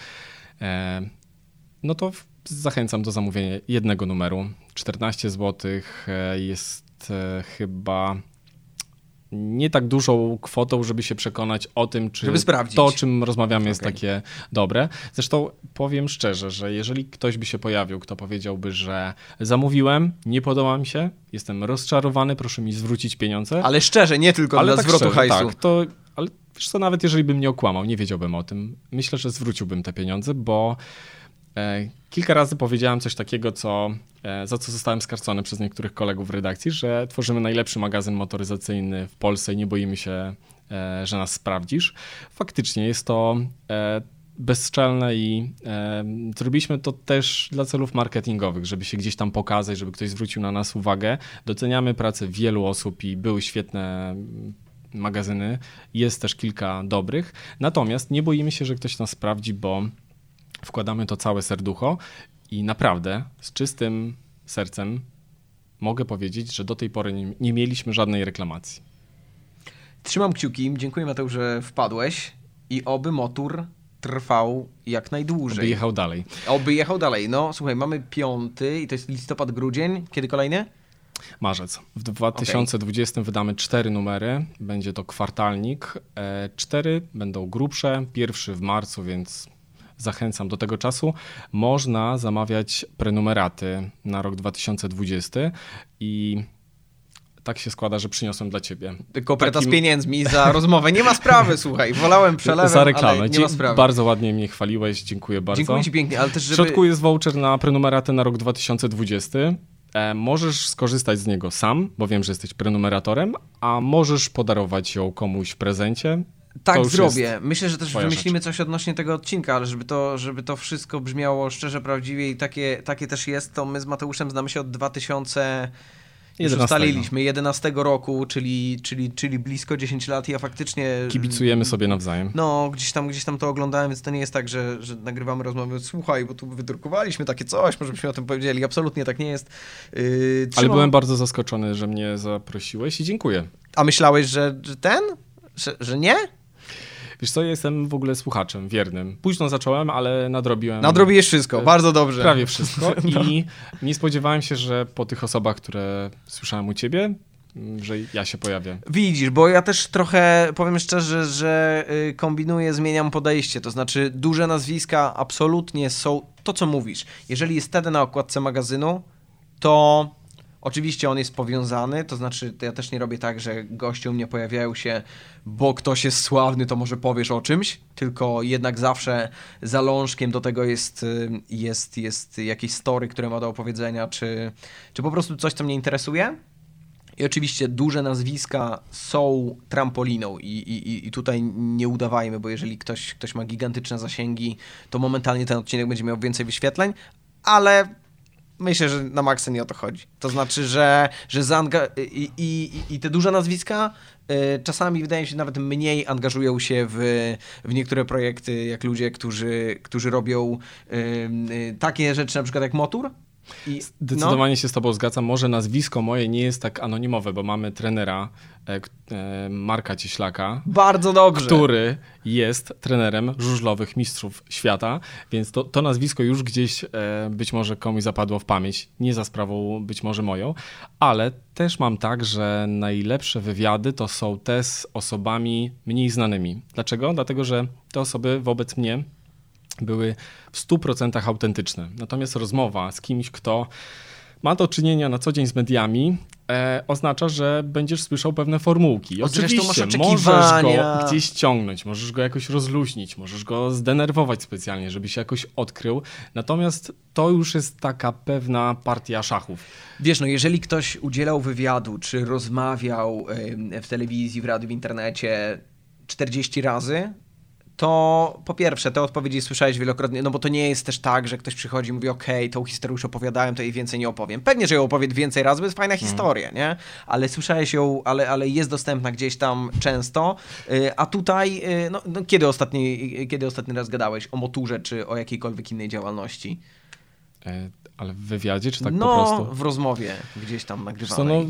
no to zachęcam do zamówienia jednego numeru. 14 zł jest chyba nie tak dużą kwotą, żeby się przekonać o tym, czy to, o czym rozmawiamy, jest takie dobre. Zresztą powiem szczerze, że jeżeli ktoś by się pojawił, kto powiedziałby, że zamówiłem, nie podoba mi się, jestem rozczarowany, proszę mi zwrócić pieniądze. Ale szczerze, nie tylko dla zwrotu hajsu. Tak, to, ale wiesz co, nawet jeżeli bym mnie okłamał, nie wiedziałbym o tym. Myślę, że zwróciłbym te pieniądze, bo kilka razy powiedziałem coś takiego, za co zostałem skarcony przez niektórych kolegów w redakcji, że tworzymy najlepszy magazyn motoryzacyjny w Polsce i nie boimy się, że nas sprawdzisz. Faktycznie jest to bezczelne i zrobiliśmy to też dla celów marketingowych, żeby się gdzieś tam pokazać, żeby ktoś zwrócił na nas uwagę. Doceniamy pracę wielu osób i były świetne magazyny. Jest też kilka dobrych. Natomiast nie boimy się, że ktoś nas sprawdzi, bo wkładamy to całe serducho i naprawdę z czystym sercem mogę powiedzieć, że do tej pory nie mieliśmy żadnej reklamacji. Trzymam kciuki. Dziękuję, Mateusz, że wpadłeś i oby motor trwał jak najdłużej. Oby jechał dalej. No słuchaj, mamy 5 i to jest listopad, grudzień. Kiedy kolejny? Marzec. W 2020 wydamy 4 numery. Będzie to kwartalnik. 4 będą grubsze. Pierwszy w marcu, więc zachęcam do tego czasu. Można zamawiać prenumeraty na rok 2020 i tak się składa, że przyniosłem dla ciebie. Koperta z pieniędzmi za rozmowę. Nie ma sprawy, słuchaj. Wolałem przelewem, za reklamę. Ale nie ma sprawy. Bardzo ładnie mnie chwaliłeś. Dziękuję bardzo. Dziękuję ci pięknie. Ale też, żeby... W środku jest voucher na prenumeratę na rok 2020. Możesz skorzystać z niego sam, bo wiem, że jesteś prenumeratorem, a możesz podarować ją komuś w prezencie. Tak zrobię. Myślę, że też wymyślimy coś odnośnie tego odcinka, ale żeby to wszystko brzmiało szczerze, prawdziwie i takie też jest, to my z Mateuszem znamy się od 2011 roku, czyli blisko 10 lat i ja faktycznie... Kibicujemy sobie nawzajem. No, gdzieś tam to oglądałem, więc to nie jest tak, że nagrywamy rozmowę, słuchaj, bo tu wydrukowaliśmy takie coś, może byśmy o tym powiedzieli. Absolutnie tak nie jest. Ale byłem bardzo zaskoczony, że mnie zaprosiłeś i dziękuję. A myślałeś, że ten? Że nie? Wiesz co, ja jestem w ogóle słuchaczem wiernym. Późno zacząłem, ale nadrobiłem. Nadrobiłeś wszystko, bardzo dobrze. Prawie wszystko i nie spodziewałem się, że po tych osobach, które słyszałem u ciebie, że ja się pojawię. Widzisz, bo ja też trochę, powiem szczerze, że kombinuję, zmieniam podejście. To znaczy duże nazwiska absolutnie są to, co mówisz. Jeżeli jest wtedy na okładce magazynu, to... Oczywiście on jest powiązany, to znaczy ja też nie robię tak, że goście u mnie pojawiają się, bo ktoś jest sławny, to może powiesz o czymś, tylko jednak zawsze zalążkiem do tego jest jakieś story, które ma do opowiedzenia, czy po prostu coś, co mnie interesuje I oczywiście duże nazwiska są trampoliną i tutaj nie udawajmy, bo jeżeli ktoś ma gigantyczne zasięgi, to momentalnie ten odcinek będzie miał więcej wyświetleń, ale myślę, że na maksa nie o to chodzi. To znaczy, że te duże nazwiska czasami, wydaje mi się, nawet mniej angażują się w niektóre projekty, jak ludzie, którzy robią takie rzeczy, na przykład jak motor. Zdecydowanie się z tobą zgadzam. Może nazwisko moje nie jest tak anonimowe, bo mamy trenera Marka Cieślaka. Bardzo dobrze. Który jest trenerem żużlowych mistrzów świata, więc to nazwisko już gdzieś być może komuś zapadło w pamięć. Nie za sprawą być może moją, ale też mam tak, że najlepsze wywiady to są te z osobami mniej znanymi. Dlaczego? Dlatego, że te osoby wobec mnie były w 100% autentyczne. Natomiast rozmowa z kimś, kto ma do czynienia na co dzień z mediami, oznacza, że będziesz słyszał pewne formułki. Oczywiście możesz go gdzieś ciągnąć, możesz go jakoś rozluźnić, możesz go zdenerwować specjalnie, żeby się jakoś odkrył. Natomiast to już jest taka pewna partia szachów. Wiesz, no jeżeli ktoś udzielał wywiadu, czy rozmawiał w telewizji, w radiu, w internecie 40 razy, to po pierwsze, te odpowiedzi słyszałeś wielokrotnie, no bo to nie jest też tak, że ktoś przychodzi i mówi, okej, tą historię już opowiadałem, to jej więcej nie opowiem. Pewnie, że ją opowiem więcej razy, bo jest fajna historia, nie? Ale słyszałeś ją, ale jest dostępna gdzieś tam często. A tutaj, no kiedy ostatni raz gadałeś o moturze, czy o jakiejkolwiek innej działalności? Ale w wywiadzie, czy tak po prostu? No, w rozmowie gdzieś tam nagrywanej.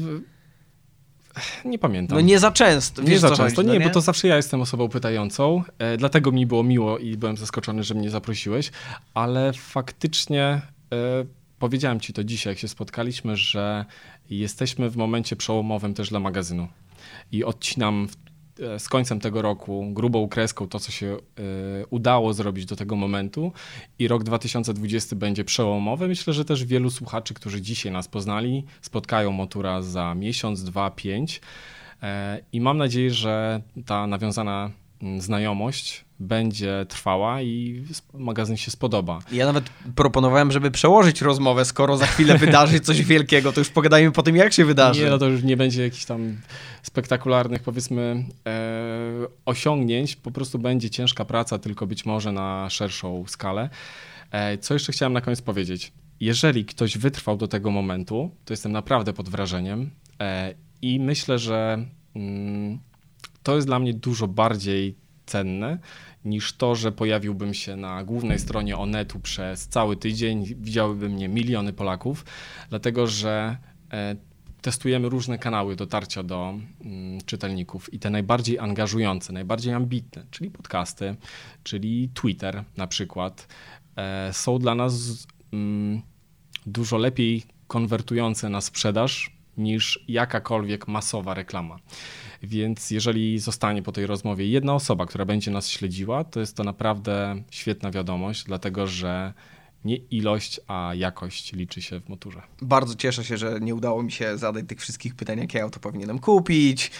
Nie pamiętam. No nie za często. Wiesz, nie, bo to zawsze ja jestem osobą pytającą, dlatego mi było miło i byłem zaskoczony, że mnie zaprosiłeś, ale faktycznie powiedziałem ci to dzisiaj, jak się spotkaliśmy, że jesteśmy w momencie przełomowym też dla magazynu i odcinam z końcem tego roku grubą kreską to, co się udało zrobić do tego momentu i rok 2020 będzie przełomowy. Myślę, że też wielu słuchaczy, którzy dzisiaj nas poznali, spotkają Motura za miesiąc, 2, 5 i mam nadzieję, że ta nawiązana znajomość będzie trwała i magazyn się spodoba. Ja nawet proponowałem, żeby przełożyć rozmowę, skoro za chwilę wydarzy coś wielkiego, to już pogadajmy po tym, jak się wydarzy. Nie, no to już nie będzie jakichś tam spektakularnych, powiedzmy, osiągnięć, po prostu będzie ciężka praca, tylko być może na szerszą skalę. Co jeszcze chciałem na koniec powiedzieć? Jeżeli ktoś wytrwał do tego momentu, to jestem naprawdę pod wrażeniem i myślę, że to jest dla mnie dużo bardziej cenne niż to, że pojawiłbym się na głównej stronie Onetu przez cały tydzień, widziałyby mnie miliony Polaków, dlatego że testujemy różne kanały dotarcia do czytelników i te najbardziej angażujące, najbardziej ambitne, czyli podcasty, czyli Twitter na przykład, są dla nas dużo lepiej konwertujące na sprzedaż niż jakakolwiek masowa reklama. Więc jeżeli zostanie po tej rozmowie jedna osoba, która będzie nas śledziła, to jest to naprawdę świetna wiadomość, dlatego że nie ilość, a jakość liczy się w moturze. Bardzo cieszę się, że nie udało mi się zadać tych wszystkich pytań, jakie auto powinienem kupić.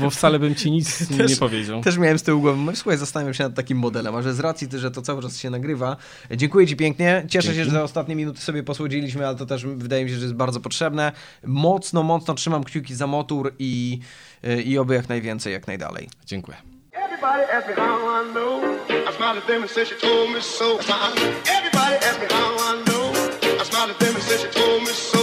Bo wcale bym ci nic nie powiedział. Też miałem z tyłu głowy, słuchaj, zastanawiam się nad takim modelem, a że z racji, że to cały czas się nagrywa. Dziękuję ci pięknie. Cieszę się, że za ostatnie minuty sobie posłodziliśmy, ale to też wydaje mi się, że jest bardzo potrzebne. Mocno, mocno trzymam kciuki za motor i oby jak najwięcej, jak najdalej. Dziękuję. Everybody asks me how I know. I smiled at them and said she told me so. Everybody asks me how I know. I smiled at them and said she told me so.